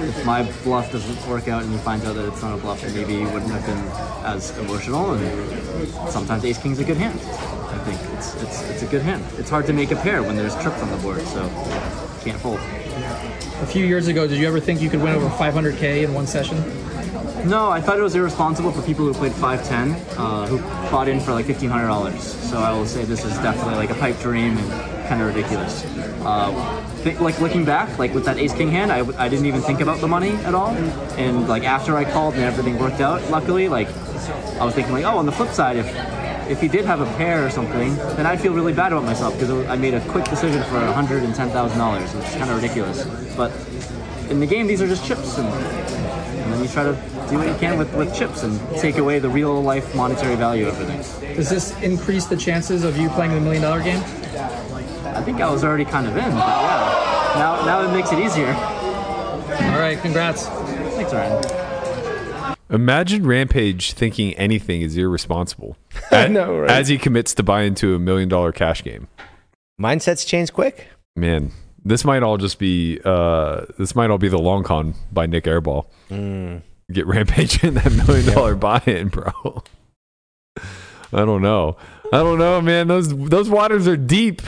if my bluff doesn't work out and you find out that it's not a bluff, maybe you wouldn't have been as emotional. And sometimes Ace King's a good hand. I think it's it's it's a good hand. It's hard to make a pair when there's trips on the board, so can't fold. A few years ago, did you ever think you could win over five hundred K in one session? No, I thought it was irresponsible for people who played five ten, uh, who bought in for like fifteen hundred dollars. So I will say this is definitely like a pipe dream and kind of ridiculous. Uh, th- like looking back, like with that ace-king hand, I, w- I didn't even think about the money at all. And like after I called and everything worked out, luckily, like I was thinking like, oh, on the flip side, if if he did have a pair or something, then I'd feel really bad about myself because I made a quick decision for one hundred ten thousand dollars, which is kind of ridiculous. But in the game, these are just chips. And, and then you try to do what you can with, with chips and take away the real life monetary value of everything. Does this increase the chances of you playing the million dollar game? I think I was already kind of in, but yeah. Now, now it makes it easier. All right, congrats. Thanks, Ryan. Imagine Rampage thinking anything is irresponsible at, I know, right? As he commits to buy into a million dollar cash game. Mindsets change quick. Man, This might all just be uh, this might all be the long con by Nik Airball. Mm. Get Rampage in that million dollar yep. buy-in, bro. I don't know. I don't know, man. Those those waters are deep.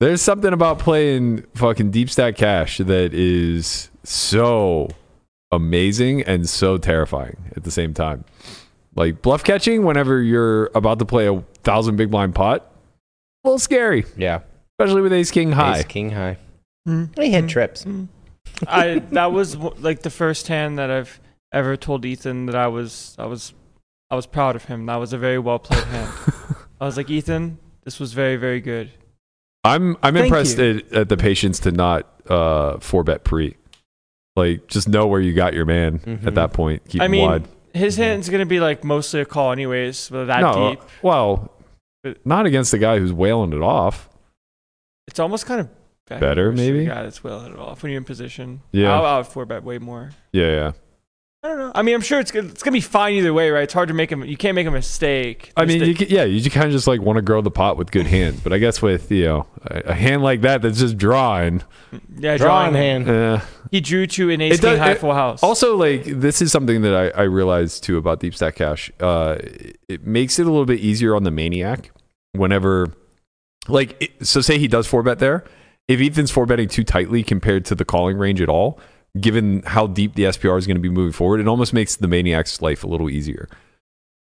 There's something about playing fucking deep stack cash that is so amazing and so terrifying at the same time. Like bluff catching, whenever you're about to play a thousand big blind pot, a little scary. Yeah. Especially with ace king high. Ace king high. Mm-hmm. I had trips. Mm-hmm. I that was like the first hand that I've ever told Ethan that I was I was I was proud of him. That was a very well played hand. I was like, Ethan, this was very, very good. I'm I'm Thank impressed at, at the patience to not uh, four bet pre. Like, just know where you got your man mm-hmm. at that point. Keep I him mean, wide. His mm-hmm. hand's gonna be like mostly a call, anyways. That no, deep. Well, not against the guy who's whaling it off. It's almost kind of better, better maybe. The guy that's whaling it off when you're in position. Yeah, I'll, I'll four bet way more. Yeah, yeah. I don't know. I mean, I'm sure it's good. It's gonna be fine either way, right? It's hard to make him. You can't make a mistake. I mean, you can, yeah, you kind of just like want to grow the pot with good hands. But I guess with you know a, a hand like that that's just drawing. Yeah, drawing, drawing hand. Uh, he drew to an ace king high full house. Also, like this is something that I, I realized too about deep stack cash. Uh, it makes it a little bit easier on the maniac whenever. Like, it, so say he does four bet there. If Ethan's four betting too tightly compared to the calling range at all, given how deep the S P R is going to be moving forward, it almost makes the maniac's life a little easier.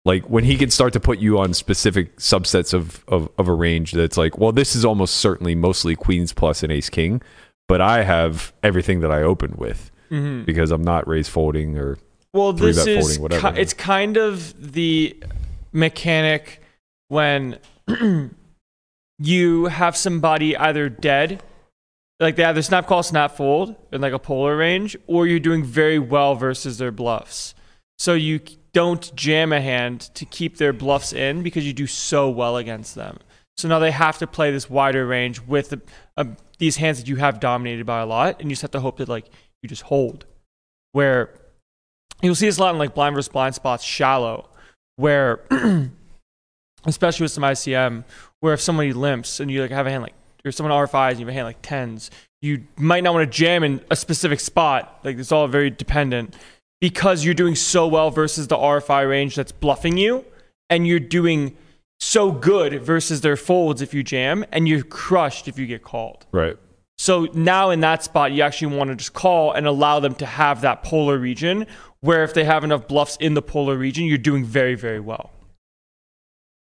Like when he can start to put you on specific subsets of, of, of a range that's like, well, this is almost certainly mostly queens plus an ace king, but I have everything that I opened with mm-hmm. because I'm not raise folding or well, three this bet is folding, whatever. Ki- it's kind of the mechanic when. You have somebody either dead, like they either snap call, snap fold in like a polar range, or you're doing very well versus their bluffs. So you don't jam a hand to keep their bluffs in because you do so well against them. So now they have to play this wider range with a, a, these hands that you have dominated by a lot, and you just have to hope that like you just hold. Where you'll see this a lot in like blind versus blind spots, shallow, where especially with some I C M. Where if somebody limps and you like have a hand like, or someone R F Is and you have a hand like tens, you might not want to jam in a specific spot. Like it's all very dependent because you're doing so well versus the R F I range that's bluffing you, and you're doing so good versus their folds if you jam, and you're crushed if you get called. Right. So now in that spot, you actually want to just call and allow them to have that polar region where if they have enough bluffs in the polar region, you're doing very, very well.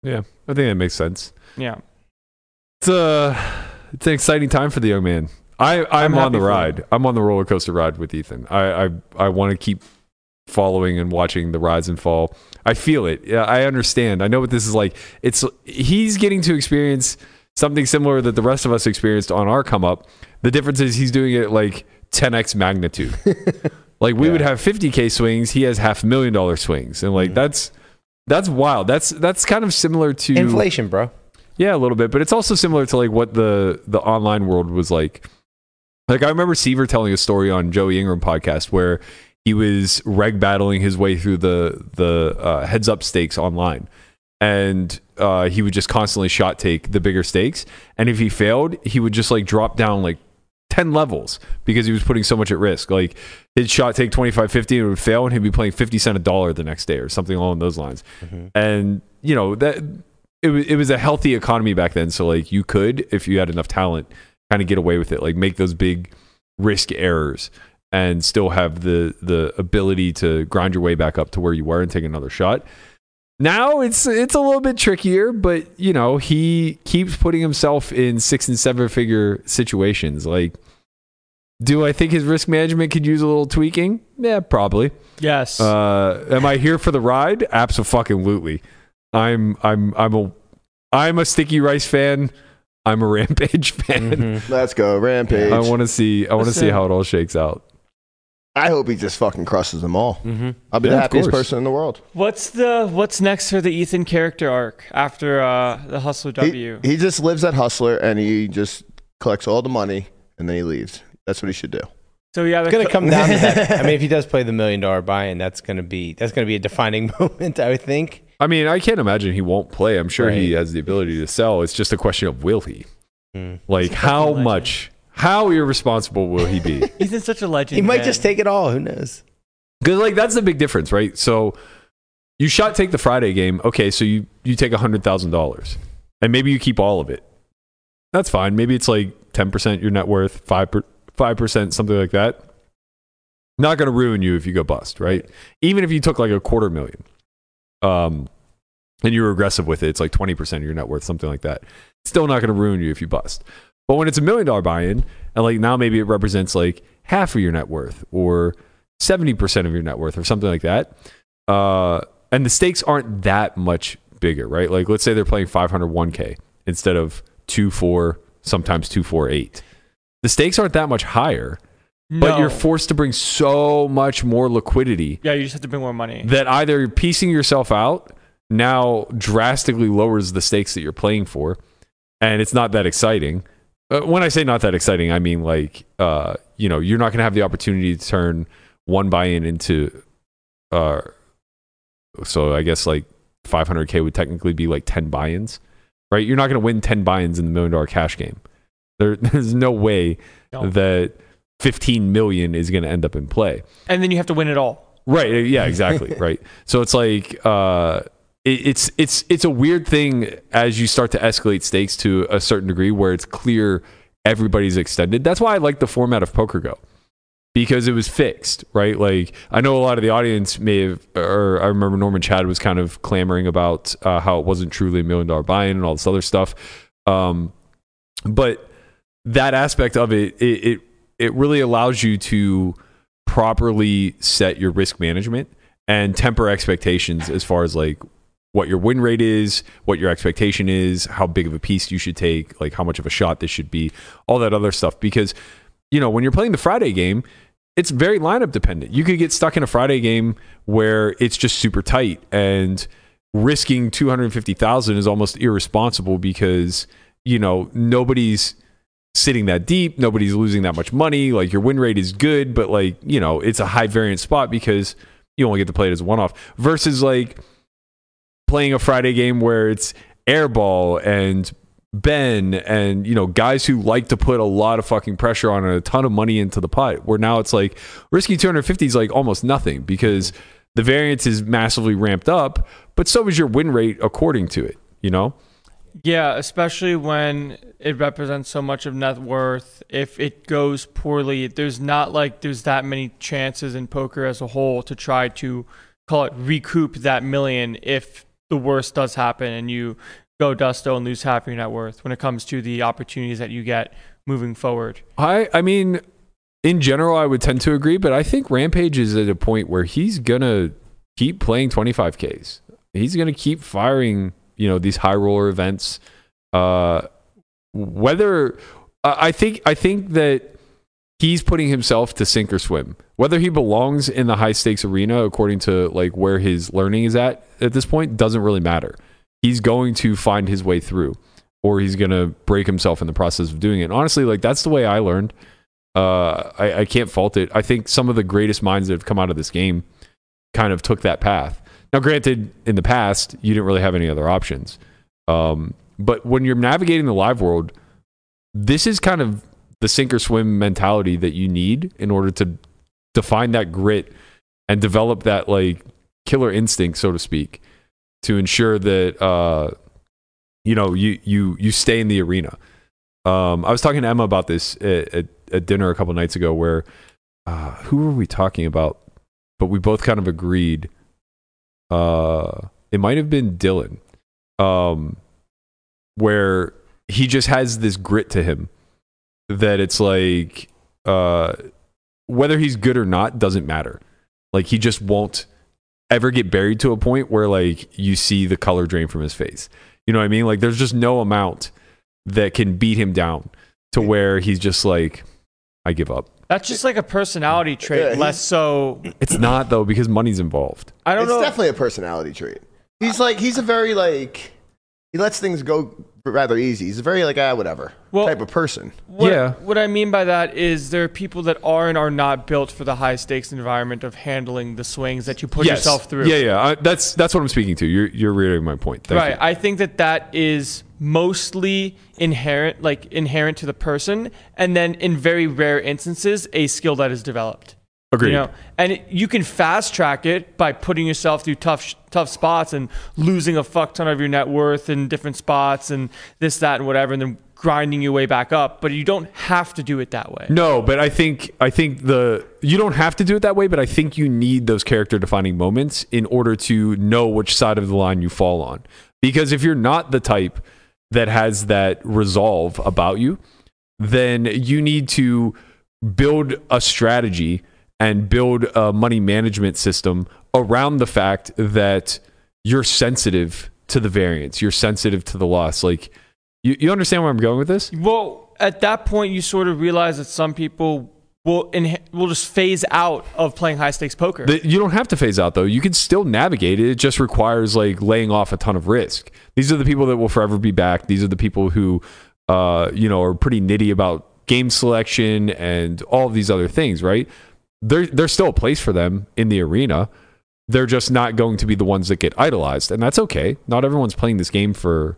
Yeah, I think that makes sense. Yeah, it's a it's an exciting time for the young man. I I'm, I'm on the ride. I'm on the roller coaster ride with Ethan. I I, I want to keep following and watching the rise and fall. I feel it. Yeah, I understand. I know what this is like. It's he's getting to experience something similar that the rest of us experienced on our come up. The difference is he's doing it at like ten x magnitude. Like we yeah. would have fifty k swings. He has half a million dollar swings, and like mm-hmm. that's that's wild. That's that's kind of similar to inflation, bro. Yeah, a little bit, but it's also similar to like what the, the online world was like. Like I remember Seaver telling a story on Joey Ingram podcast where he was reg battling his way through the the uh, heads up stakes online, and uh, he would just constantly shot take the bigger stakes. And if he failed, he would just like drop down like ten levels because he was putting so much at risk. Like his shot take twenty-five fifty, it would fail, and he'd be playing fifty cent a dollar the next day or something along those lines. Mm-hmm. And you know that. It was, it was a healthy economy back then. So like you could, if you had enough talent, kind of get away with it, like make those big risk errors and still have the, the ability to grind your way back up to where you were and take another shot. Now it's, it's a little bit trickier, but you know, he keeps putting himself in six and seven figure situations. Like, do I think his risk management could use a little tweaking? Yeah, probably. Yes. Uh, am I here for the ride? Abso-fucking-lutely. I'm I'm I'm a I'm a Sticky Rice fan. I'm a Rampage fan. Mm-hmm. Let's go Rampage. I want to see I want to see how it all shakes out. I hope he just fucking crushes them all. Mm-hmm. I'll be yeah, the happiest person in the world. What's the what's next for the Ethan character arc after uh, the Hustler W? He, he just lives at Hustler and he just collects all the money and then he leaves. That's what he should do. So yeah, it's gonna co- come down to that. I mean, if he does play the million dollar buy-in, that's gonna be that's gonna be a defining moment, I would think. I mean, I can't imagine he won't play. I'm sure right. he has the ability to sell. It's just a question of will he? Mm. Like, how much, How irresponsible will he be? He's in such a legend. He might man. just take it all. Who knows? Because like that's the big difference, right? So you shot take the Friday game. Okay, so you, you take one hundred thousand dollars and maybe you keep all of it. That's fine. Maybe it's like ten percent your net worth, five percent, something like that. Not going to ruin you if you go bust, right? Even if you took like a quarter million um, and you were aggressive with it, it's like twenty percent of your net worth, something like that. It's still not going to ruin you if you bust. But when it's a million dollar buy-in and like now maybe it represents like half of your net worth or seventy percent of your net worth or something like that. Uh, and the stakes aren't that much bigger, right? Like let's say they're playing five hundred one K instead of two four, sometimes two four eight. The stakes aren't that much higher. No. But you're forced to bring so much more liquidity. Yeah, you just have to bring more money. That either you're piecing yourself out now drastically lowers the stakes that you're playing for, and it's not that exciting. Uh, when I say not that exciting, I mean like uh, you know, you're not going to have the opportunity to turn one buy-in into, uh, so I guess like five hundred K would technically be like ten buy-ins, right? You're not going to win ten buy-ins in the million dollar cash game. There, there's no way no. that. fifteen million is going to end up in play. And then you have to win it all. Right. Yeah, exactly. Right. So it's like, uh, it, it's, it's, it's a weird thing as you start to escalate stakes to a certain degree where it's clear everybody's extended. That's why I like the format of Poker Go, because it was fixed, right? Like I know a lot of the audience may have, or I remember Norman Chad was kind of clamoring about uh, how it wasn't truly a million dollar buy-in and all this other stuff. Um, but that aspect of it, it, it it really allows you to properly set your risk management and temper expectations as far as like what your win rate is, what your expectation is, how big of a piece you should take, like how much of a shot this should be, all that other stuff. Because, you know, when you're playing the Friday game, it's very lineup dependent. You could get stuck in a Friday game where it's just super tight and risking two hundred fifty thousand is almost irresponsible because, you know, nobody's sitting that deep, nobody's losing that much money, like your win rate is good, but like, you know, it's a high variance spot because you only get to play it as a one-off versus like playing a Friday game where it's Airball and Ben and, you know, guys who like to put a lot of fucking pressure on and a ton of money into the pot, where now it's like risky two hundred fifty is like almost nothing because the variance is massively ramped up, but so is your win rate according to it, you know? Yeah, especially when it represents so much of net worth. If it goes poorly, there's not like there's that many chances in poker as a whole to try to call it recoup that million if the worst does happen and you go dusto and lose half your net worth when it comes to the opportunities that you get moving forward. I, I mean, in general, I would tend to agree, but I think Rampage is at a point where he's going to keep playing twenty-five Ks. He's going to keep firing, you know, these high roller events. Uh, whether uh, I think, I think that he's putting himself to sink or swim, whether he belongs in the high stakes arena, according to like where his learning is at, at this point, doesn't really matter. He's going to find his way through, or he's going to break himself in the process of doing it. And honestly, like that's the way I learned. Uh, I, I can't fault it. I think some of the greatest minds that have come out of this game kind of took that path. Now, granted, in the past, you didn't really have any other options. Um, but when you're navigating the live world, this is kind of the sink or swim mentality that you need in order to define that grit and develop that like killer instinct, so to speak, to ensure that, uh, you know, you, you, you stay in the arena. Um, I was talking to Emma about this at, at, at dinner a couple nights ago where, uh, who were we talking about? But we both kind of agreed. Uh, it might have been Dylan, um, where he just has this grit to him that it's like, uh, whether he's good or not doesn't matter. Like he just won't ever get buried to a point where like you see the color drain from his face. You know what I mean? Like there's just no amount that can beat him down to where he's just like, I give up. That's just like a personality trait, yeah, less so. It's not though, because money's involved. I don't it's know. It's definitely a personality trait. He's like, he's a very like, he lets things go rather easy. He's a very like, ah, whatever well, type of person. What, yeah. What I mean by that is there are people that are and are not built for the high stakes environment of handling the swings that you put yes. yourself through. Yeah, yeah. I, that's that's what I'm speaking to. You're you're reiterating my point. Thank right. You. I think that that is mostly inherent, like inherent to the person, and then in very rare instances, a skill that is developed. Agreed. You know, and it, you can fast track it by putting yourself through tough, tough spots and losing a fuck ton of your net worth in different spots and this, that, and whatever, and then grinding your way back up. But you don't have to do it that way. No, but I think I think the you don't have to do it that way. But I think you need those character defining moments in order to know which side of the line you fall on. Because if you're not the type that has that resolve about you, then you need to build a strategy and build a money management system around the fact that you're sensitive to the variance. You're sensitive to the loss. Like, you, you understand where I'm going with this? Well, at that point, you sort of realize that some people will inha- will just phase out of playing high-stakes poker. The, you don't have to phase out, though. You can still navigate it. It just requires, like, laying off a ton of risk. These are the people that will forever be back. These are the people who, uh, you know, are pretty nitty about game selection and all of these other things, right? There, there's still a place for them in the arena. They're just not going to be the ones that get idolized, and that's okay. Not everyone's playing this game for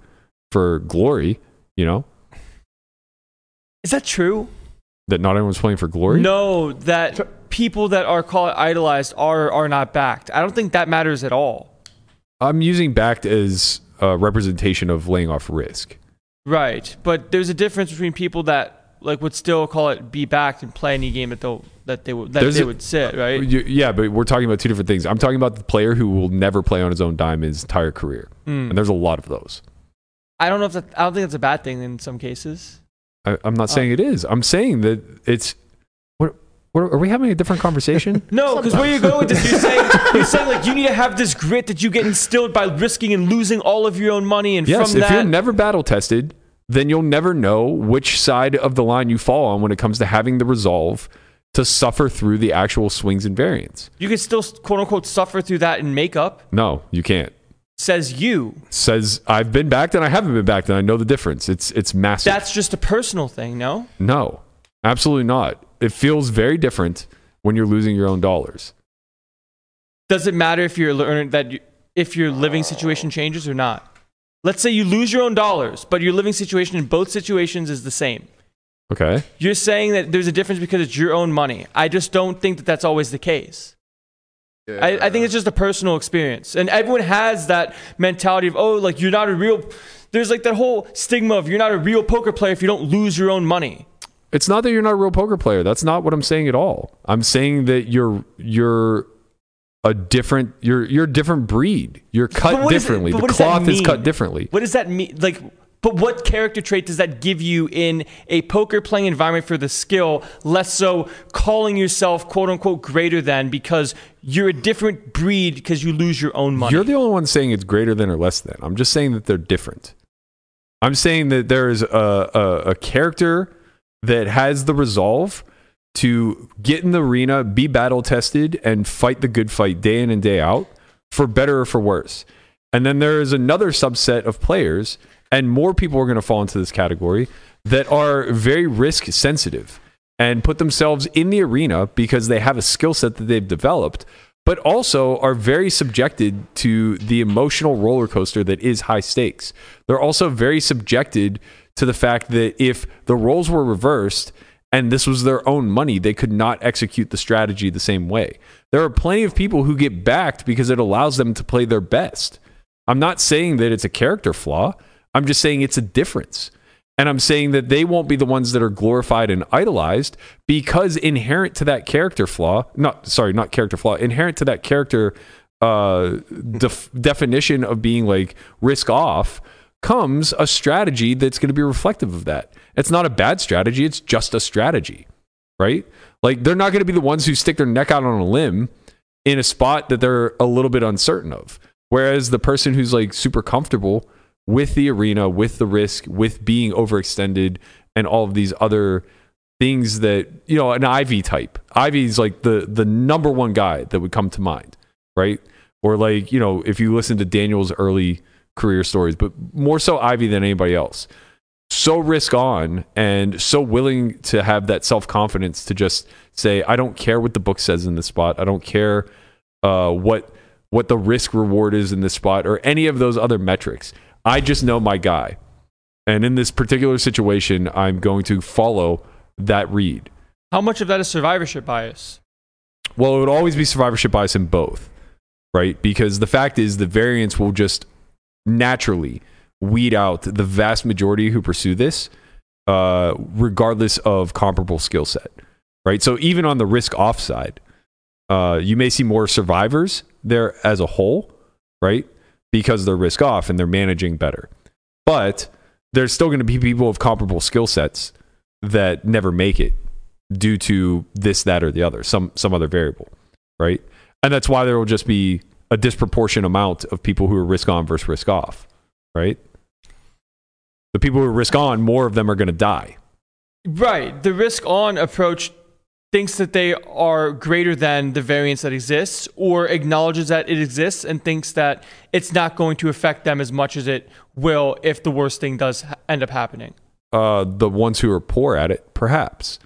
for glory, you know? Is that true? That not everyone's playing for glory? No, that people that are called idolized are are not backed. I don't think that matters at all. I'm using backed as a representation of laying off risk. Right, but there's a difference between people that like would still call it be backed and play any game that they'll that they would that There's they a, would sit, right? Yeah, but we're talking about two different things. I'm talking about the player who will never play on his own dime his entire career. Mm. And there's a lot of those. I don't know if that, I don't think that's a bad thing in some cases. I, I'm not saying uh, it is. I'm saying that it's what, what are we having a different conversation? No, because where you go with this, you're saying you're saying like you need to have this grit that you get instilled by risking and losing all of your own money and yes, from that. Yes, if you're never battle tested, then you'll never know which side of the line you fall on when it comes to having the resolve to suffer through the actual swings and variance. You can still, quote-unquote, suffer through that in makeup. No, you can't. Says you. Says, I've been backed and I haven't been backed and I know the difference. It's it's massive. That's just a personal thing, no? No, absolutely not. It feels very different when you're losing your own dollars. Does it matter if you're learning that you, if your living situation changes or not? Let's say you lose your own dollars, but your living situation in both situations is the same. Okay. You're saying that there's a difference because it's your own money. I just don't think that that's always the case. Yeah. I, I think it's just a personal experience. And everyone has that mentality of, oh, like you're not a real... There's like that whole stigma of you're not a real poker player if you don't lose your own money. It's not that you're not a real poker player. That's not what I'm saying at all. I'm saying that you're... you're a different you're you're a different breed. You're cut differently. The cloth is cut differently. What does that mean? Like, but what character trait does that give you in a poker playing environment for the skill, less so calling yourself quote unquote greater than because you're a different breed because you lose your own money? You're the only one saying it's greater than or less than. I'm just saying that they're different. I'm saying that there is a a, a character that has the resolve to get in the arena, be battle tested, and fight the good fight day in and day out, for better or for worse. And then there is another subset of players, and more people are going to fall into this category, that are very risk sensitive and put themselves in the arena because they have a skill set that they've developed, but also are very subjected to the emotional roller coaster that is high stakes. They're also very subjected to the fact that if the roles were reversed and this was their own money, they could not execute the strategy the same way. There are plenty of people who get backed because it allows them to play their best. I'm not saying that it's a character flaw. I'm just saying it's a difference. And I'm saying that they won't be the ones that are glorified and idolized because inherent to that character flaw, not sorry, not character flaw, inherent to that character uh, def- definition of being like risk off, comes a strategy that's going to be reflective of that. It's not a bad strategy. It's just a strategy, right? Like, they're not going to be the ones who stick their neck out on a limb in a spot that they're a little bit uncertain of. Whereas the person who's like super comfortable with the arena, with the risk, with being overextended and all of these other things that, you know, an Ivy type. Ivy's like the, the number one guy that would come to mind, right? Or like, you know, if you listen to Daniel's early career stories, but more so Ivy than anybody else. So risk on and so willing to have that self-confidence to just say, I don't care what the book says in this spot. I don't care uh, what what the risk reward is in this spot or any of those other metrics. I just know my guy. And in this particular situation, I'm going to follow that read. How much of that is survivorship bias? Well, it would always be survivorship bias in both, right? Because the fact is the variance will just naturally weed out the vast majority who pursue this, uh, regardless of comparable skill set, right? So even on the risk off side, uh, you may see more survivors there as a whole, right? Because they're risk off and they're managing better. But there's still going to be people of comparable skill sets that never make it due to this, that, or the other, some some other variable, right? And that's why there will just be a disproportionate amount of people who are risk on versus risk off, right? The people who are risk on, more of them are going to die. Right. The risk on approach thinks that they are greater than the variance that exists, or acknowledges that it exists and thinks that it's not going to affect them as much as it will if the worst thing does end up happening. Uh, the ones who are poor at it, perhaps.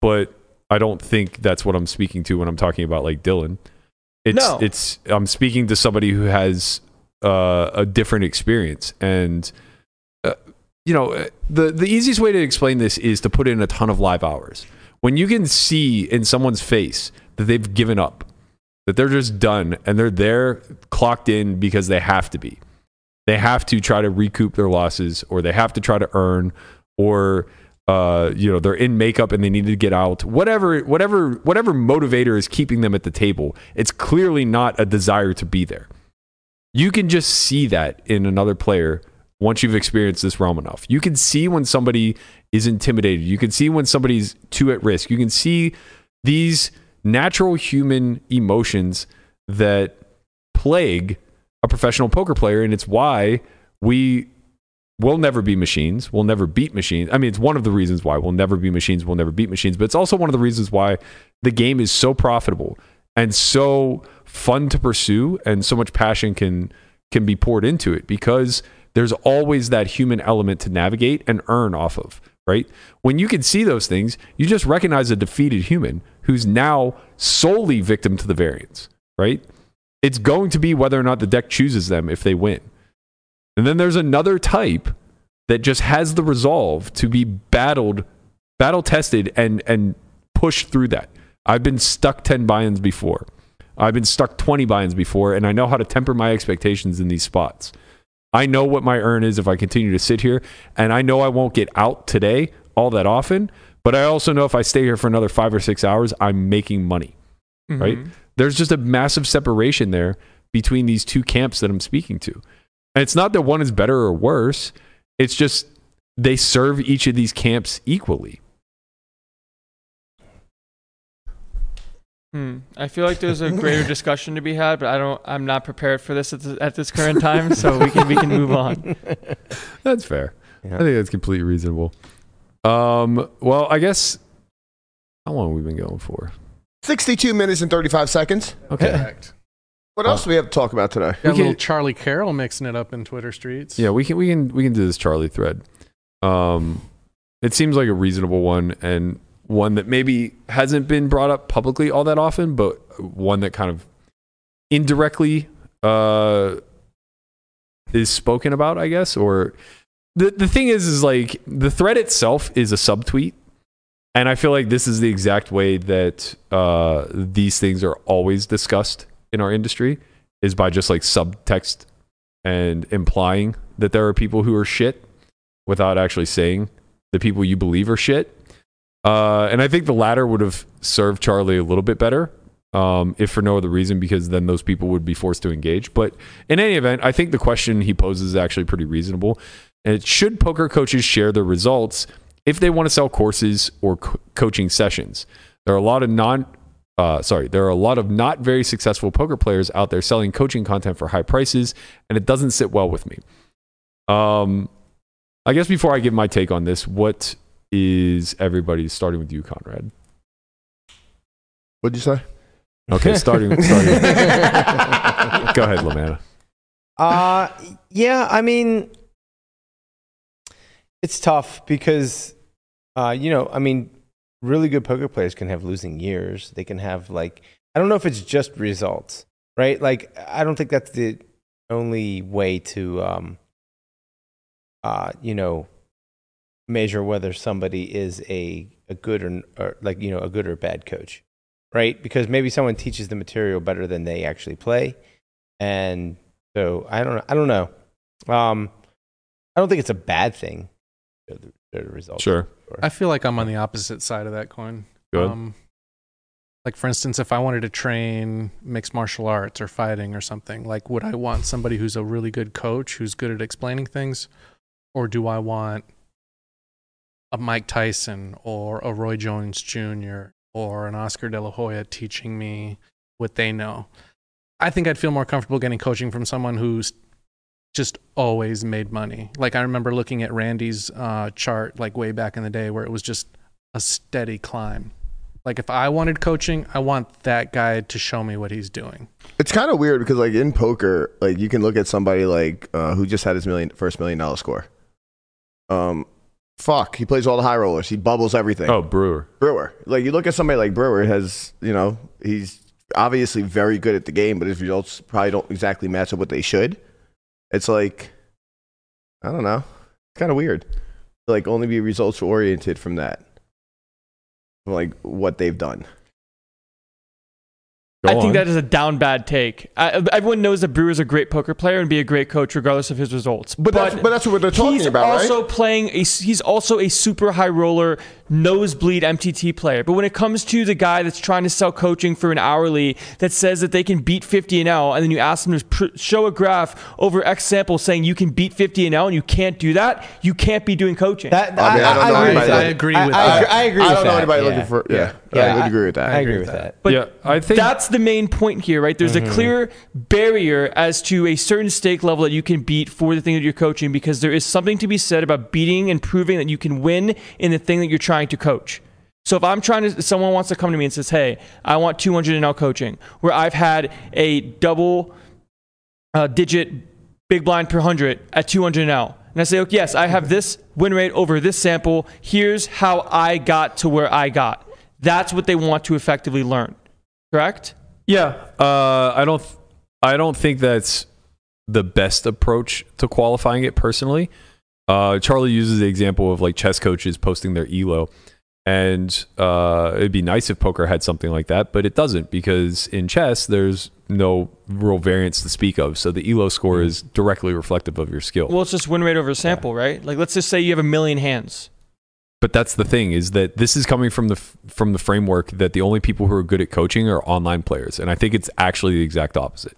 But I don't think that's what I'm speaking to when I'm talking about like Dylan. It's, no. It's, I'm speaking to somebody who has uh, a different experience. And, uh, you know, the, the easiest way to explain this is to put in a ton of live hours. When you can see in someone's face that they've given up, that they're just done, and they're there clocked in because they have to be. They have to try to recoup their losses, or they have to try to earn, or... Uh, you know, they're in makeup and they need to get out. Whatever, whatever, whatever motivator is keeping them at the table, it's clearly not a desire to be there. You can just see that in another player once you've experienced this realm enough. You can see when somebody is intimidated. You can see when somebody's too at risk. You can see these natural human emotions that plague a professional poker player, and it's why we... We'll never be machines. We'll never beat machines. I mean, it's one of the reasons why we'll never be machines. We'll never beat machines. But it's also one of the reasons why the game is so profitable and so fun to pursue, and so much passion can can be poured into it, because there's always that human element to navigate and earn off of, right? When you can see those things, you just recognize a defeated human who's now solely victim to the variance, right? It's going to be whether or not the deck chooses them if they win. And then there's another type that just has the resolve to be battled, battle tested, and and pushed through that. I've been stuck ten buy-ins before. I've been stuck twenty buy-ins before, and I know how to temper my expectations in these spots. I know what my earn is if I continue to sit here, and I know I won't get out today all that often, but I also know if I stay here for another five or six hours, I'm making money, mm-hmm. right? There's just a massive separation there between these two camps that I'm speaking to. And it's not that one is better or worse. It's just they serve each of these camps equally. Hmm. I feel like there's a greater discussion to be had, but I don't. I'm not prepared for this at, the, at this current time. So we can we can move on. That's fair. Yeah. I think that's completely reasonable. Um. Well, I guess. How long have we been going for? Sixty-two minutes and thirty-five seconds. Okay. Correct. What else do we have to talk about today? Got a little Charlie Carroll mixing it up in Twitter streets. Yeah, we can we can we can do this Charlie thread. Um, it seems like a reasonable one, and one that maybe hasn't been brought up publicly all that often, but one that kind of indirectly uh, is spoken about, I guess. Or the the thing is, is like the thread itself is a subtweet, and I feel like this is the exact way that uh, these things are always discussed in our industry, is by just like subtext and implying that there are people who are shit without actually saying the people you believe are shit. Uh, and I think the latter would have served Charlie a little bit better, um, if for no other reason, because then those people would be forced to engage. But in any event, I think the question he poses is actually pretty reasonable. And it, should poker coaches share their results if they want to sell courses or co- coaching sessions? There are a lot of non... Uh, sorry, there are a lot of not very successful poker players out there selling coaching content for high prices, and it doesn't sit well with me. Um, I guess before I give my take on this, what is everybody, starting with you, Conrad? What'd you say? Okay, starting with... Starting with Go ahead, LaManna. Uh, yeah, I mean, it's tough because, uh, you know, I mean... really good poker players can have losing years. They can have, like, I don't know if it's just results, right? Like, I don't think that's the only way to, um, uh, you know, measure whether somebody is a, a good or, or like, you know, a good or bad coach, right? Because maybe someone teaches the material better than they actually play. And so I don't, I don't know. Um, I don't think it's a bad thing. The, the result. Sure. I feel like I'm on the opposite side of that coin. Good. Um, like, for instance, if I wanted to train mixed martial arts or fighting or something, like, would I want somebody who's a really good coach who's good at explaining things, or do I want a Mike Tyson or a Roy Jones Junior or an Oscar De La Hoya teaching me what they know? I think I'd feel more comfortable getting coaching from someone who's just always made money. Like, I remember looking at Randy's uh, chart, like, way back in the day, where it was just a steady climb. Like, if I wanted coaching, I want that guy to show me what he's doing. It's kind of weird because, like, in poker, like, you can look at somebody like uh, who just had his million first million dollar score. Um, fuck, he plays all the high rollers. He bubbles everything. Oh, Brewer. Brewer. Like, you look at somebody like Brewer, has, you know, he's obviously very good at the game, but his results probably don't exactly match up what they should. It's like, I don't know. It's kind of weird to, like, only be results oriented from that. Like, what they've done. Go I on. think that is a down bad take. I, everyone knows that Brewer's a great poker player and be a great coach regardless of his results. But, but, that's, but that's what they're talking he's about, also right? Playing a, he's also a super high roller, nosebleed M T T player. But when it comes to the guy that's trying to sell coaching for an hourly that says that they can beat fifty and L, and then you ask them to pr- show a graph over X sample saying you can beat fifty and L and you can't do that, you can't be doing coaching. That, I, mean, I, I don't know anybody. I agree with that. I agree with that. I don't know anybody looking for. Yeah, yeah, I would agree with that. I agree with that. But yeah, I think that's the main point here, right? There's mm-hmm. a clear barrier as to a certain stake level that you can beat for the thing that you're coaching, because there is something to be said about beating and proving that you can win in the thing that you're trying to coach. So if I'm trying to, someone wants to come to me and says, hey, I want two hundred and L coaching, where I've had a double uh, digit big blind per hundred at two hundred and L. And I say, okay, yes, I have this win rate over this sample. Here's how I got to where I got. That's what they want to effectively learn. Correct? Yeah. Uh, I don't, I don't think that's the best approach to qualifying it personally. Uh, Charlie uses the example of, like, chess coaches posting their E L O, and uh, it'd be nice if poker had something like that, but it doesn't, because in chess, there's no real variance to speak of, so the E L O score is directly reflective of your skill. Well, it's just win rate over sample, yeah. Right? Like, let's just say you have a million hands. But that's the thing, is that this is coming from the from the framework that the only people who are good at coaching are online players, and I think it's actually the exact opposite.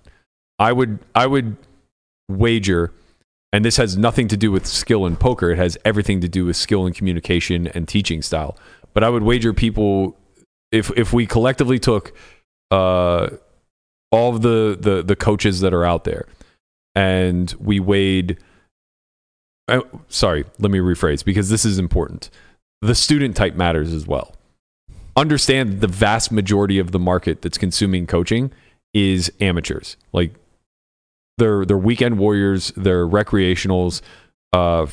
I would I would wager... And this has nothing to do with skill in poker. It has everything to do with skill in communication and teaching style. But I would wager people, if if we collectively took uh, all of the, the, the coaches that are out there and we weighed... Uh, sorry, let me rephrase, because this is important. The student type matters as well. Understand the vast majority of the market that's consuming coaching is amateurs. Like... They're, they're weekend warriors, they're recreationals, uh,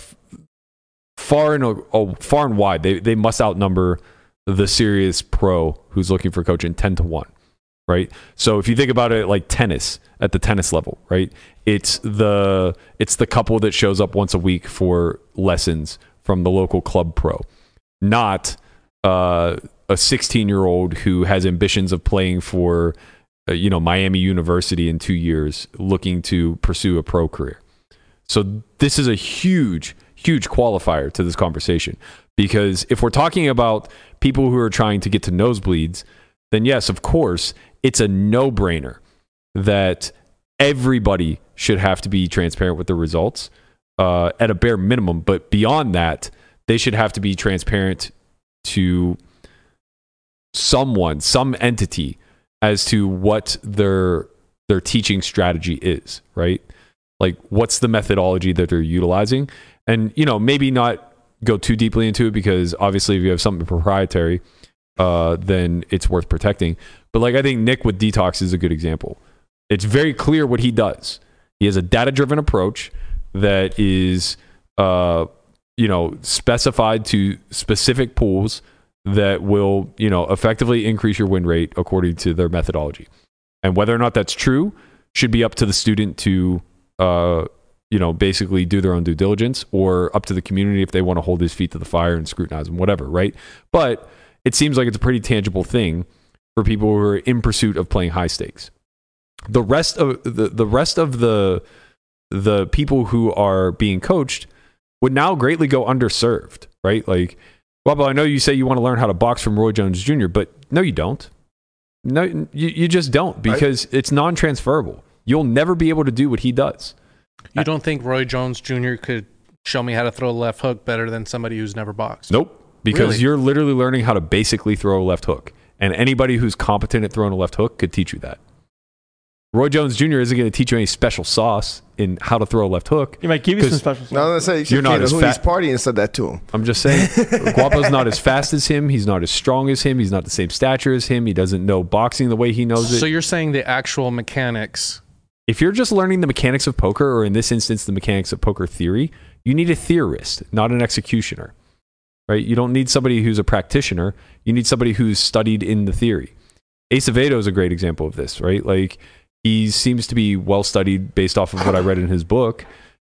far and oh, far and wide. They they must outnumber the serious pro who's looking for coaching ten to one, right? So if you think about it like tennis, at the tennis level, right? It's the it's the couple that shows up once a week for lessons from the local club pro, not uh, a sixteen-year-old who has ambitions of playing for you know, Miami University in two years looking to pursue a pro career. So this is a huge, huge qualifier to this conversation, because if we're talking about people who are trying to get to nosebleeds, then yes, of course, it's a no-brainer that everybody should have to be transparent with their results uh, at a bare minimum. But beyond that, they should have to be transparent to someone, some entity, as to what their their teaching strategy is, right? Like, what's the methodology that they're utilizing? And, you know, maybe not go too deeply into it, because obviously if you have something proprietary, uh, then it's worth protecting. But, like, I think Nik with Detox is a good example. It's very clear what he does. He has a data-driven approach that is, uh, you know, specified to specific pools that will, you know, effectively increase your win rate according to their methodology. And whether or not that's true should be up to the student to uh, you know, basically do their own due diligence, or up to the community if they want to hold his feet to the fire and scrutinize him, whatever, right? But it seems like it's a pretty tangible thing for people who are in pursuit of playing high stakes. The rest of the, the rest of the the people who are being coached would now greatly go underserved, right? Like, well, I know you say you want to learn how to box from Roy Jones Junior, but no, you don't. No, you, you just don't, because I, it's non-transferable. You'll never be able to do what he does. You don't think Roy Jones Junior could show me how to throw a left hook better than somebody who's never boxed? Nope, because really? You're literally learning how to basically throw a left hook. And anybody who's competent at throwing a left hook could teach you that. Roy Jones Junior isn't going to teach you any special sauce in how to throw a left hook. He might give you some special sauce. No, say, you're not as fast. Party and said that to him. I'm just saying, Guapo's not as fast as him. He's not as strong as him. He's not the same stature as him. He doesn't know boxing the way he knows it. So you're saying the actual mechanics. If you're just learning the mechanics of poker, or in this instance, the mechanics of poker theory, you need a theorist, not an executioner, right? You don't need somebody who's a practitioner. You need somebody who's studied in the theory. Ace Avedo is a great example of this, right? Like, he seems to be well studied based off of what I read in his book.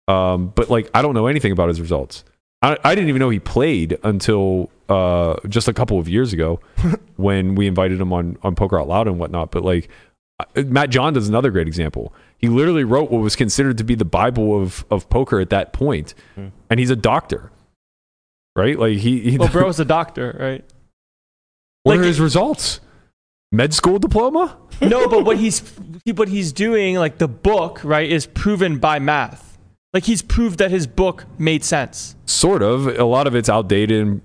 Um, but like, I don't know anything about his results. I, I didn't even know he played until uh, just a couple of years ago when we invited him on, on Poker Out Loud and whatnot. But like, Matt John is another great example. He literally wrote what was considered to be the Bible of, of poker at that point. Mm. And he's a doctor, right? Like he, he well, bro's a doctor, right? What like, are his results? Med school diploma? No, but what he's what he's doing, like the book, right, is proven by math. Like he's proved that his book made sense. Sort of. A lot of it's outdated and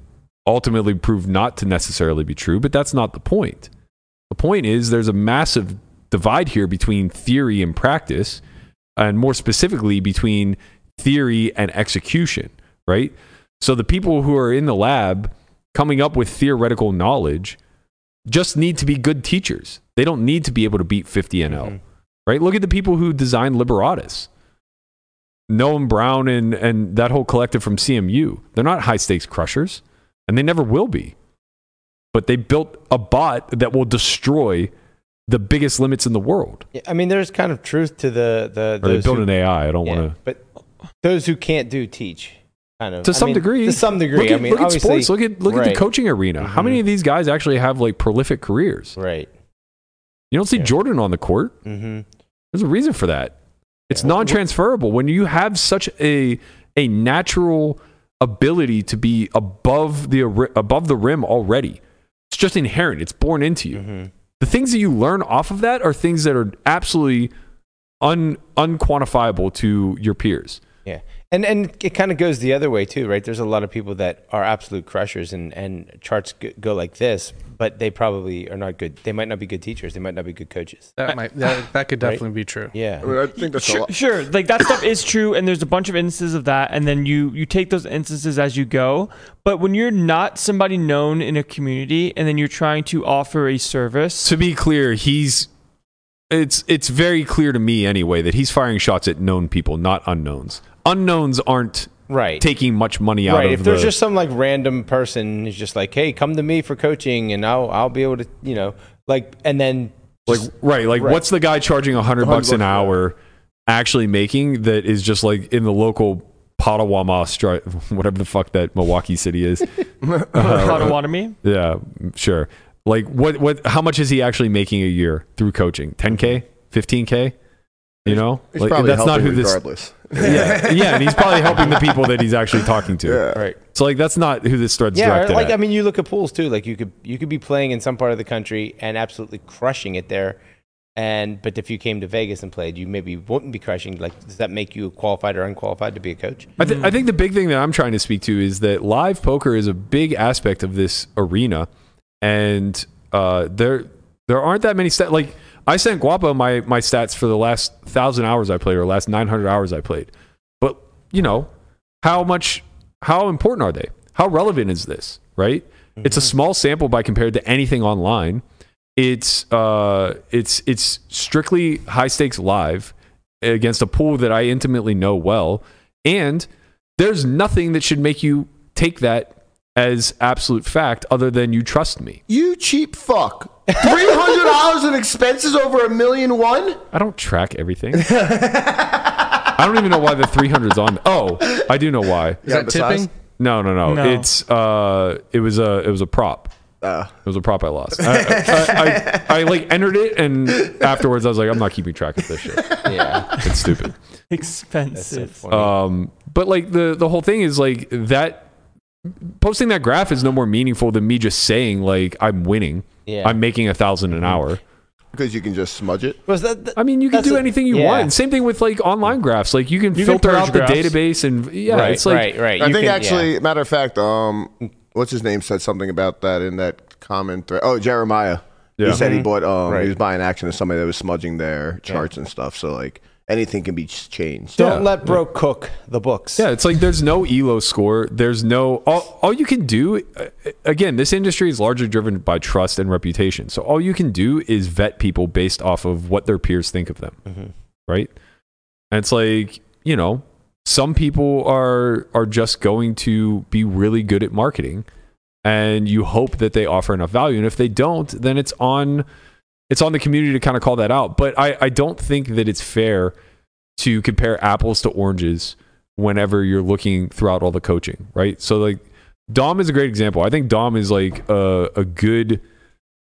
ultimately proved not to necessarily be true, but that's not the point. The point is there's a massive divide here between theory and practice, and more specifically between theory and execution, right? So the people who are in the lab coming up with theoretical knowledge just need to be good teachers. They don't need to be able to beat fifty N L, mm-hmm. right? Look at the people who designed Liberatus. Noam Brown and, and that whole collective from C M U. They're not high-stakes crushers, and they never will be. But they built a bot that will destroy the biggest limits in the world. Yeah, I mean, there's kind of truth to the... the or they built who, an A I. I don't yeah, want to... But those who can't do, teach. Kind of. To some I mean, degree. To some degree. Look at, I mean, look at sports. Look at, look right. at the coaching arena. Mm-hmm. How many of these guys actually have like prolific careers? Right. You don't see yeah. Jordan on the court. Mm-hmm. There's a reason for that. It's yeah. non-transferable. When you have such a a natural ability to be above the above the rim already, it's just inherent. It's born into you. Mm-hmm. The things that you learn off of that are things that are absolutely un, unquantifiable to your peers. Yeah. And and it kind of goes the other way too, right? There's a lot of people that are absolute crushers and, and charts go like this, but they probably are not good. They might not be good teachers. They might not be good coaches. That might that, that could definitely right? be true. Yeah. I, mean, I think that's sure, a lot. Sure. Like that stuff is true, and there's a bunch of instances of that, and then you you take those instances as you go. But when you're not somebody known in a community, and then you're trying to offer a service. To be clear, he's it's it's very clear to me anyway that he's firing shots at known people, not unknowns. Unknowns aren't right. taking much money out right. of it. If there's the, just some like random person who's just like, hey, come to me for coaching and I'll I'll be able to, you know, like, and then just, like right, like right. what's the guy charging a hundred bucks an hour actually making that is just like in the local Potawatomi, stri- whatever the fuck that Milwaukee city is. uh, Potawatomi? Yeah, sure. Like what what how much is he actually making a year through coaching? ten K? fifteen K? You know, he's like, that's not who regardless. This. Yeah, yeah, and he's probably helping the people that he's actually talking to. Yeah. Right. So like, that's not who this thread's yeah, directed. Yeah, like at. I mean, you look at pools too. Like you could you could be playing in some part of the country and absolutely crushing it there, and but if you came to Vegas and played, you maybe wouldn't be crushing. Like, does that make you qualified or unqualified to be a coach? I, th- I think the big thing that I'm trying to speak to is that live poker is a big aspect of this arena, and uh, there there aren't that many st- like. I sent Guapo my, my stats for the last one thousand hours I played or last nine hundred hours I played. But, you know, how much, how important are they? How relevant is this, right? Mm-hmm. It's a small sample by compared to anything online. It's uh, it's it's strictly high stakes live against a pool that I intimately know well. And there's nothing that should make you take that as absolute fact other than you trust me. You cheap fuck. three hundred dollars in expenses over a million one? I don't track everything. I don't even know why the three hundred's on. Oh, I do know why. Is yeah, that tipping? No, no, no, no. It's uh, it was a it was a prop. Uh, it was a prop I lost. I, I, I, I, I like entered it, and afterwards I was like, I'm not keeping track of this shit. Yeah, it's stupid. Expensive. So um, but like the the whole thing is like that. Posting that graph is no more meaningful than me just saying like I'm winning. Yeah. I'm making a thousand an hour. Because you can just smudge it. Well, that, that, I mean, you can do anything you yeah. want. Same thing with like online graphs. Like you can you filter can out graphs. the database and yeah, right, it's like right, right. I you think can, actually, yeah. matter of fact, um, what's his name said something about that in that comment thread. Oh, Jeremiah. Yeah. He said mm-hmm. he bought. Um, right. He was buying action to somebody that was smudging their charts yeah. and stuff. So like. Anything can be changed. Don't yeah. let bro cook the books. Yeah, it's like there's no E L O score. There's no... All, all you can do... Again, this industry is largely driven by trust and reputation. So all you can do is vet people based off of what their peers think of them. Mm-hmm. Right? And it's like, you know, some people are are just going to be really good at marketing. And you hope that they offer enough value. And if they don't, then it's on... It's on the community to kind of call that out. But I, I don't think that it's fair to compare apples to oranges whenever you're looking throughout all the coaching, right? So, like, Dom is a great example. I think Dom is, like, a, a good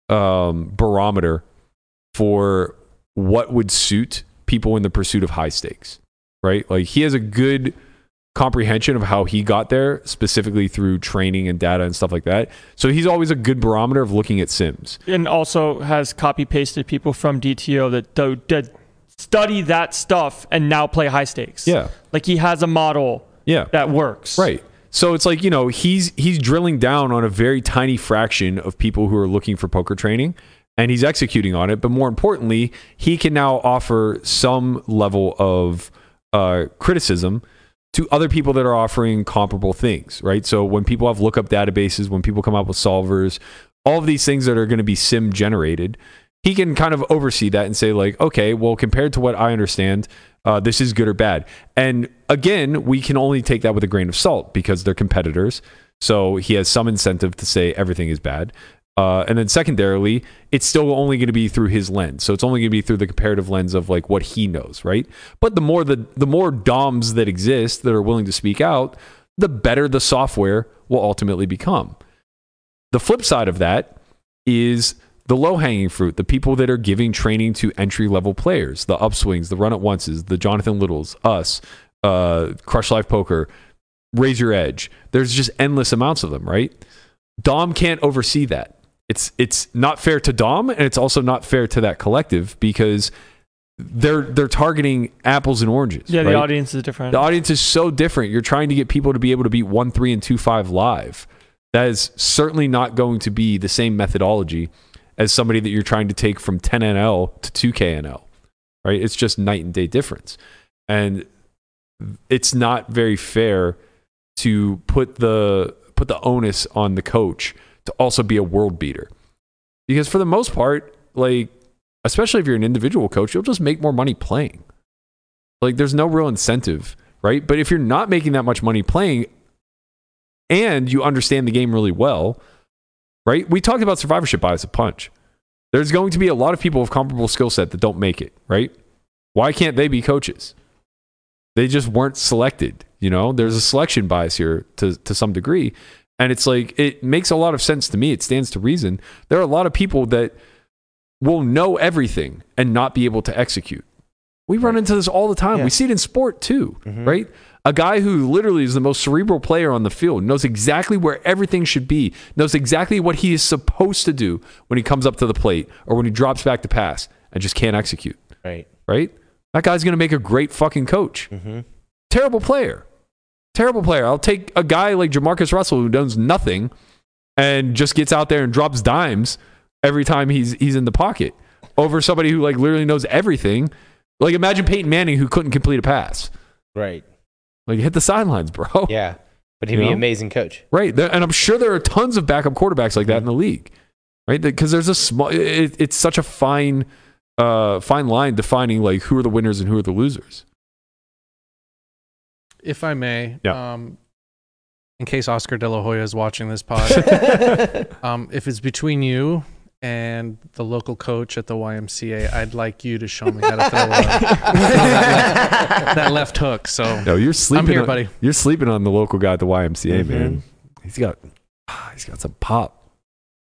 um, barometer for what would suit people in the pursuit of high stakes, right? Like, he has a good comprehension of how he got there, specifically through training and data and stuff like that. So he's always a good barometer of looking at sims, and also has copy pasted people from D T O that do, did study that stuff and now play high stakes. Yeah, like he has a model. Yeah, that works. Right. So it's like, you know, he's he's drilling down on a very tiny fraction of people who are looking for poker training, and he's executing on it. But more importantly, he can now offer some level of uh, criticism to other people that are offering comparable things, right? So when people have lookup databases, when people come up with solvers, all of these things that are going to be sim generated, he can kind of oversee that and say like, okay, well, compared to what I understand, uh, this is good or bad. And again, we can only take that with a grain of salt because they're competitors. So he has some incentive to say everything is bad. Uh, and then secondarily, it's still only going to be through his lens. So it's only going to be through the comparative lens of like what he knows, right? But the more the, the more D O Ms that exist that are willing to speak out, the better the software will ultimately become. The flip side of that is the low-hanging fruit, the people that are giving training to entry-level players, the Upswings, the Run At Onces, the Jonathan Littles, us, uh, Crush Live Poker, Raise Your Edge. There's just endless amounts of them, right? Dom can't oversee that. It's it's not fair to Dom, and it's also not fair to that collective because they're they're targeting apples and oranges. Yeah, right? The audience is different. The audience is so different. You're trying to get people to be able to beat one, three, and two, five live. That is certainly not going to be the same methodology as somebody that you're trying to take from ten N L to two K N L. Right? It's just night and day difference, and it's not very fair to put the put the onus on the coach to also be a world beater. Because for the most part, like, especially if you're an individual coach, you'll just make more money playing. Like, there's no real incentive, right? But if you're not making that much money playing and you understand the game really well, right? We talked about survivorship bias a punch. There's going to be a lot of people of comparable skill set that don't make it, right? Why can't they be coaches? They just weren't selected, you know? There's a selection bias here to, to some degree. And it's like, it makes a lot of sense to me. It stands to reason. There are a lot of people that will know everything and not be able to execute. We run into this all the time. Yeah. We see it in sport too, mm-hmm. right? A guy who literally is the most cerebral player on the field, knows exactly where everything should be, knows exactly what he is supposed to do when he comes up to the plate or when he drops back to pass and just can't execute. Right. Right? That guy's going to make a great fucking coach. Mm-hmm. Terrible player. Terrible player. I'll take a guy like Jamarcus Russell who does nothing and just gets out there and drops dimes every time he's he's in the pocket over somebody who like literally knows everything. Like imagine Peyton Manning who couldn't complete a pass. Right. Like hit the sidelines, bro. Yeah. But he'd you be know? an amazing coach. Right. And I'm sure there are tons of backup quarterbacks like that in the league. Right? Because there's a small it, it's such a fine uh fine line defining like who are the winners and who are the losers. If I may, yeah. um, in case Oscar De La Hoya is watching this pod, um, if it's between you and the local coach at the Y M C A, I'd like you to show me how to throw that, left, that left hook. So no, you're sleeping. I'm here, on, buddy. You're sleeping on the local guy at the Y M C A, mm-hmm. man. He's got, he's got some pop.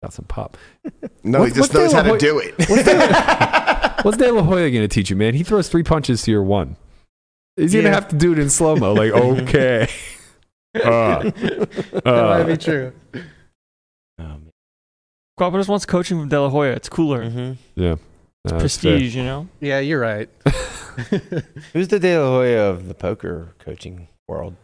Got some pop. No, what, he just knows how to do it. What's De, what's De La Hoya going to teach you, man? He throws three punches to your one. He's yeah. going to have to do it in slow mo. Like, okay. Uh, that uh. might be true. Um, Cooperative wants coaching from De La Hoya. It's cooler. Mm-hmm. Yeah. It's uh, prestige, you know? Yeah, you're right. Who's the De La Hoya of the poker coaching world?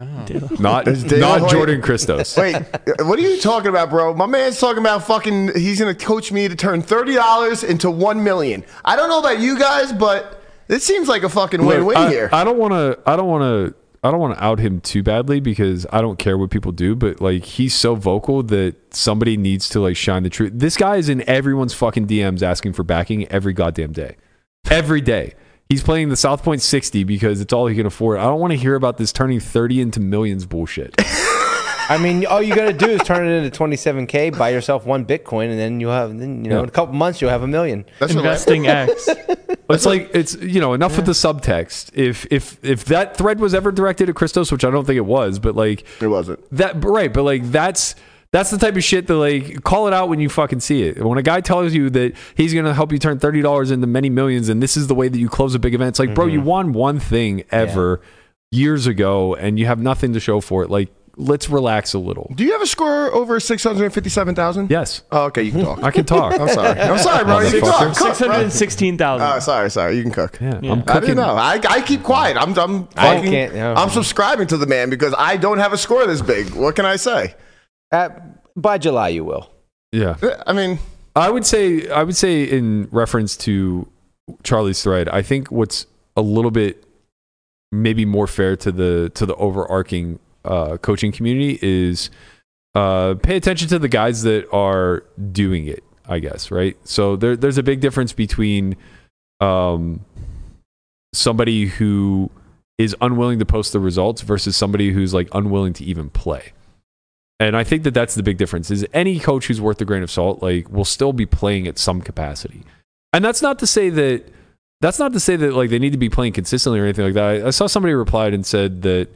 Oh. Not, not Jordan Christos. Wait, what are you talking about, bro? My man's talking about fucking, he's going to coach me to turn thirty dollars into one million dollars. I don't know about you guys, but this seems like a fucking win-win I, here. I don't want to, I don't want to, I don't want to out him too badly because I don't care what people do, but like he's so vocal that somebody needs to like shine the truth. This guy is in everyone's fucking D Ms asking for backing every goddamn day. Every day. He's playing the South Point sixty because it's all he can afford. I don't want to hear about this turning thirty into millions bullshit. I mean, all you got to do is turn it into twenty-seven K, buy yourself one Bitcoin, and then you have, then you know, yeah. in a couple months you'll have a million. That's investing X. It's like it's you know enough yeah. with the subtext. If if if that thread was ever directed at Christos, which I don't think it was, but like it wasn't that right. But like that's. That's the type of shit that, like, call it out when you fucking see it. When a guy tells you that he's going to help you turn thirty dollars into many millions and this is the way that you close a big event, it's like, mm-hmm. bro, you won one thing ever yeah. years ago and you have nothing to show for it. Like, let's relax a little. Do you have a score over six hundred fifty-seven thousand? Yes. Oh, okay, you can talk. I can talk. I'm sorry. I'm sorry, bro. You can talk. six hundred sixteen thousand. Oh, sorry, sorry. You can cook. Yeah, yeah. I'm cooking. I didn't know. I, I keep quiet. I'm, I'm, I fucking, can't, no. I'm subscribing to the man because I don't have a score this big. What can I say? Uh, by July, you will. Yeah. I mean, I would say, I would say in reference to Charlie's thread, I think what's a little bit maybe more fair to the to the overarching uh, coaching community is uh, pay attention to the guys that are doing it. I guess right. So there, there's a big difference between um, somebody who is unwilling to post the results versus somebody who's like unwilling to even play. And I think that that's the big difference is any coach who's worth a grain of salt, like will still be playing at some capacity. And that's not to say that, that's not to say that like they need to be playing consistently or anything like that. I, I saw somebody replied and said that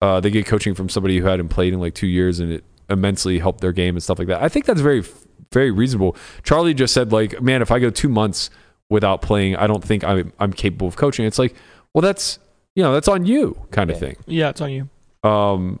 uh, they get coaching from somebody who hadn't played in like two years and it immensely helped their game and stuff like that. I think that's very, very reasonable. Charlie just said like, man, if I go two months without playing, I don't think I'm, I'm capable of coaching. It's like, well, that's, you know, that's on you kind of yeah. thing. Yeah. It's on you. Um,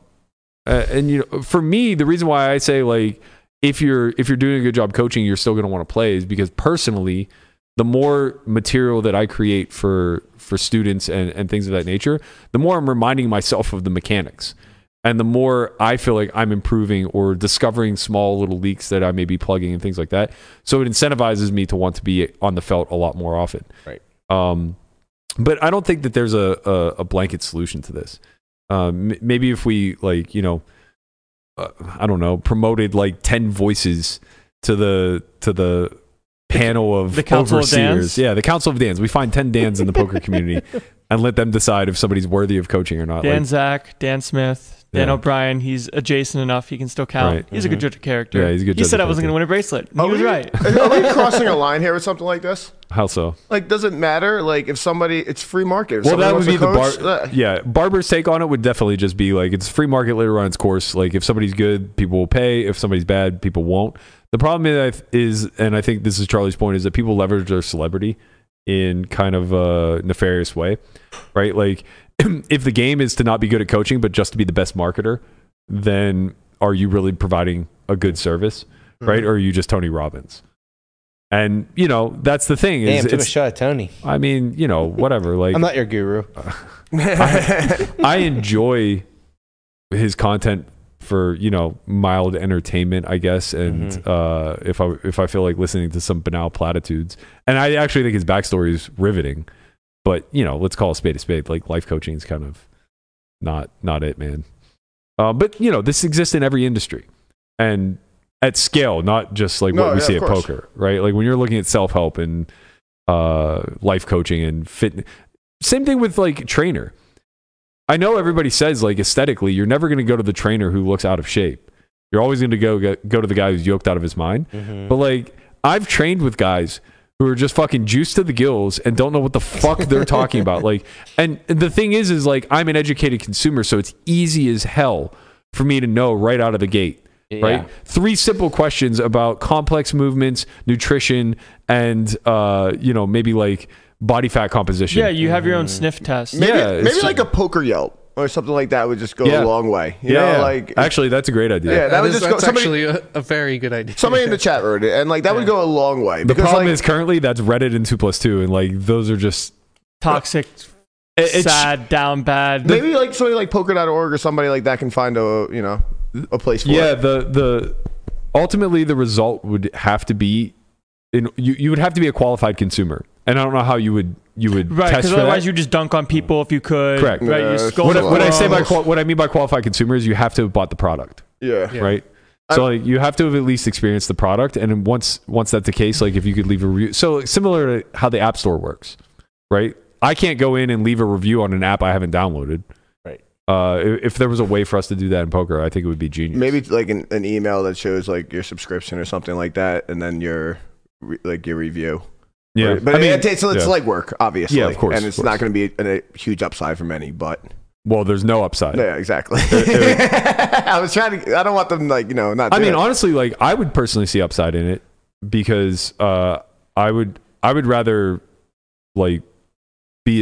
Uh, and you know, for me, the reason why I say like if you're if you're doing a good job coaching, you're still going to want to play is because personally, the more material that I create for for students and, and things of that nature, the more I'm reminding myself of the mechanics, and the more I feel like I'm improving or discovering small little leaks that I may be plugging and things like that. So it incentivizes me to want to be on the felt a lot more often. Right. Um, but I don't think that there's a a, a blanket solution to this. Um, maybe if we like, you know, uh, I don't know, promoted like ten voices to the to the panel of the overseers. Of yeah, the Council of Dans. We find ten Dans in the poker community and let them decide if somebody's worthy of coaching or not. Dan like, Zach, Dan Smith, Dan yeah. O'Brien. He's adjacent enough; he can still count. Right. He's mm-hmm. a good judge of character. Yeah, he's a good. He judge said I wasn't going to win a bracelet. Oh, he was right. Are we crossing a line here with something like this? How so? Like, does it matter? Like, if somebody, it's free market. If well, that would be coach, the bar. Uh, yeah, Barber's take on it would definitely just be like, it's free market later on its course. Like, if somebody's good, people will pay. If somebody's bad, people won't. The problem is, is and I think this is Charlie's point, is that people leverage their celebrity in kind of a nefarious way, right? Like, if the game is to not be good at coaching, but just to be the best marketer, then are you really providing a good service, mm-hmm. right? Or are you just Tony Robbins? And, you know, that's the thing. Damn, is, took a shot at Tony. I mean, you know, whatever. Like, I'm not your guru. Uh, I, I enjoy his content for, you know, mild entertainment, I guess. And mm-hmm. uh, if I if I feel like listening to some banal platitudes. And I actually think his backstory is riveting. But, you know, let's call a spade a spade. Like, life coaching is kind of not not it, man. Uh, but, you know, this exists in every industry. And at scale, not just like no, what we yeah, see at course. Poker, right? Like when you're looking at self-help and uh, life coaching and fitness, same thing with like trainer. I know everybody says like aesthetically, you're never going to go to the trainer who looks out of shape. You're always going to go, go go to the guy who's yoked out of his mind. Mm-hmm. But like, I've trained with guys who are just fucking juiced to the gills and don't know what the fuck they're talking about. Like, and the thing is, is like, I'm an educated consumer, so it's easy as hell for me to know right out of the gate. Yeah. Right? Three simple questions about complex movements, nutrition, and, uh, you know, maybe like body fat composition. Yeah, you have your own sniff test. Maybe, yeah, maybe like a poker Yelp or something like that would just go yeah. a long way. You yeah, know, yeah. Like, actually, that's a great idea. Yeah, that, that would is, just that's go, somebody, actually a, a very good idea. Somebody in the chat wrote it, and like that yeah. would go a long way. The problem like, is currently that's Reddit and two plus two, and like those are just toxic. It, sad, down bad. Maybe like somebody like poker dot org or somebody like that can find a you know. a place for yeah it. the the ultimately the result would have to be in you you would have to be a qualified consumer, and I don't know how you would you would right because otherwise that. You just dunk on people if you could correct right yeah, you what, what I say by what I mean by qualified consumers, you have to have bought the product yeah, yeah. right so like, you have to have at least experienced the product, and once once that's the case, like if you could leave a review, so similar to how the App Store works, right? I can't go in and leave a review on an app I haven't downloaded. Uh, if there was a way for us to do that in poker, I think it would be genius. Maybe like an, an email that shows like your subscription or something like that, and then your re, like your review. Yeah, or, but I mean, it takes, so it's yeah. legwork, obviously. Yeah, of course. And it's course. not going to be a, a huge upside for many, but well, there's no upside. Yeah, exactly. It, it, I was trying to. I don't want them like you know not. I mean, it. honestly, like I would personally see upside in it because uh, I would I would rather like. be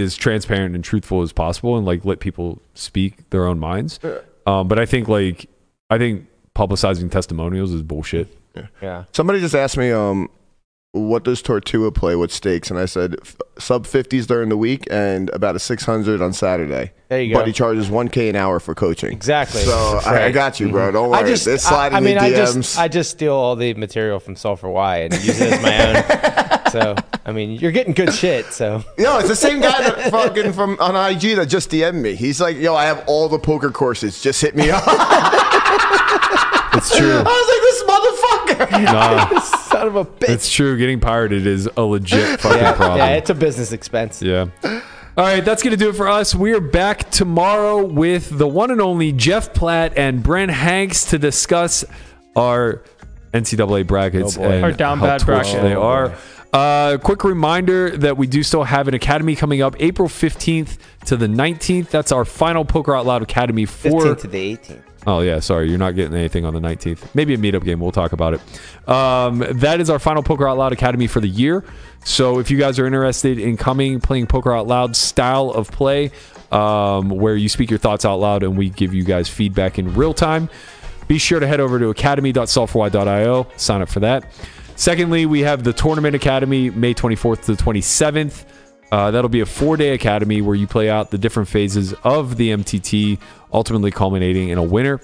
as transparent and truthful as possible, and like let people speak their own minds. Yeah. Um, but I think like I think publicizing testimonials is bullshit. Yeah. yeah. Somebody just asked me, um, what does Tortua play with stakes? And I said f- sub fifties during the week and about a six hundred on Saturday. There you go. But he charges one k an hour for coaching. Exactly. So right. I, I got you, bro. Don't worry. I just, it's sliding I, I mean, the D Ms. I just, I just steal all the material from Sulfur Y and use it as my own. So, I mean, you're getting good shit, so. No, it's the same guy that fucking from on I G that just D M'd me. He's like, yo, I have all the poker courses. Just hit me up. It's true. I was like, this motherfucker. Nah, this son of a bitch. It's true. Getting pirated is a legit fucking yeah, problem. Yeah, it's a business expense. Yeah. All right, that's going to do it for us. We are back tomorrow with the one and only Jeff Platt and Brent Hanks to discuss our N C double A brackets. Oh and our down how bad brackets. They are. Oh Uh, quick reminder that we do still have an academy coming up April fifteenth to the nineteenth. That's our final Poker Out Loud Academy for fifteenth to the eighteenth. Oh yeah, sorry, you're not getting anything on the nineteenth. Maybe a meetup game. We'll talk about it. Um, that is our final Poker Out Loud Academy for the year. So if you guys are interested in coming, playing Poker Out Loud style of play, um, where you speak your thoughts out loud and we give you guys feedback in real time, be sure to head over to academy dot sulfur y dot io. Sign up for that. Secondly, we have the Tournament Academy, May twenty-fourth to the twenty-seventh. Uh, that'll be a four-day academy where you play out the different phases of the M T T, ultimately culminating in a winner.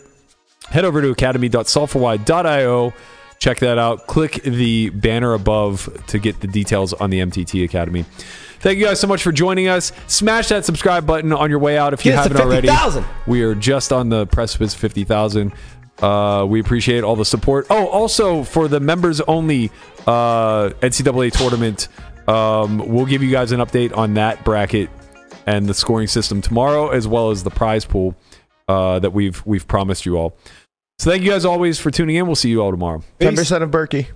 Head over to academy dot sulfur y dot io. Check that out. Click the banner above to get the details on the M T T Academy. Thank you guys so much for joining us. Smash that subscribe button on your way out if you haven't already. We are just on the precipice of fifty thousand. Uh, we appreciate all the support. Oh, also for the members only uh, N C double A tournament, um, we'll give you guys an update on that bracket and the scoring system tomorrow, as well as the prize pool uh, that we've we've promised you all. So thank you guys always for tuning in. We'll see you all tomorrow. Peace. ten percent of Berkey.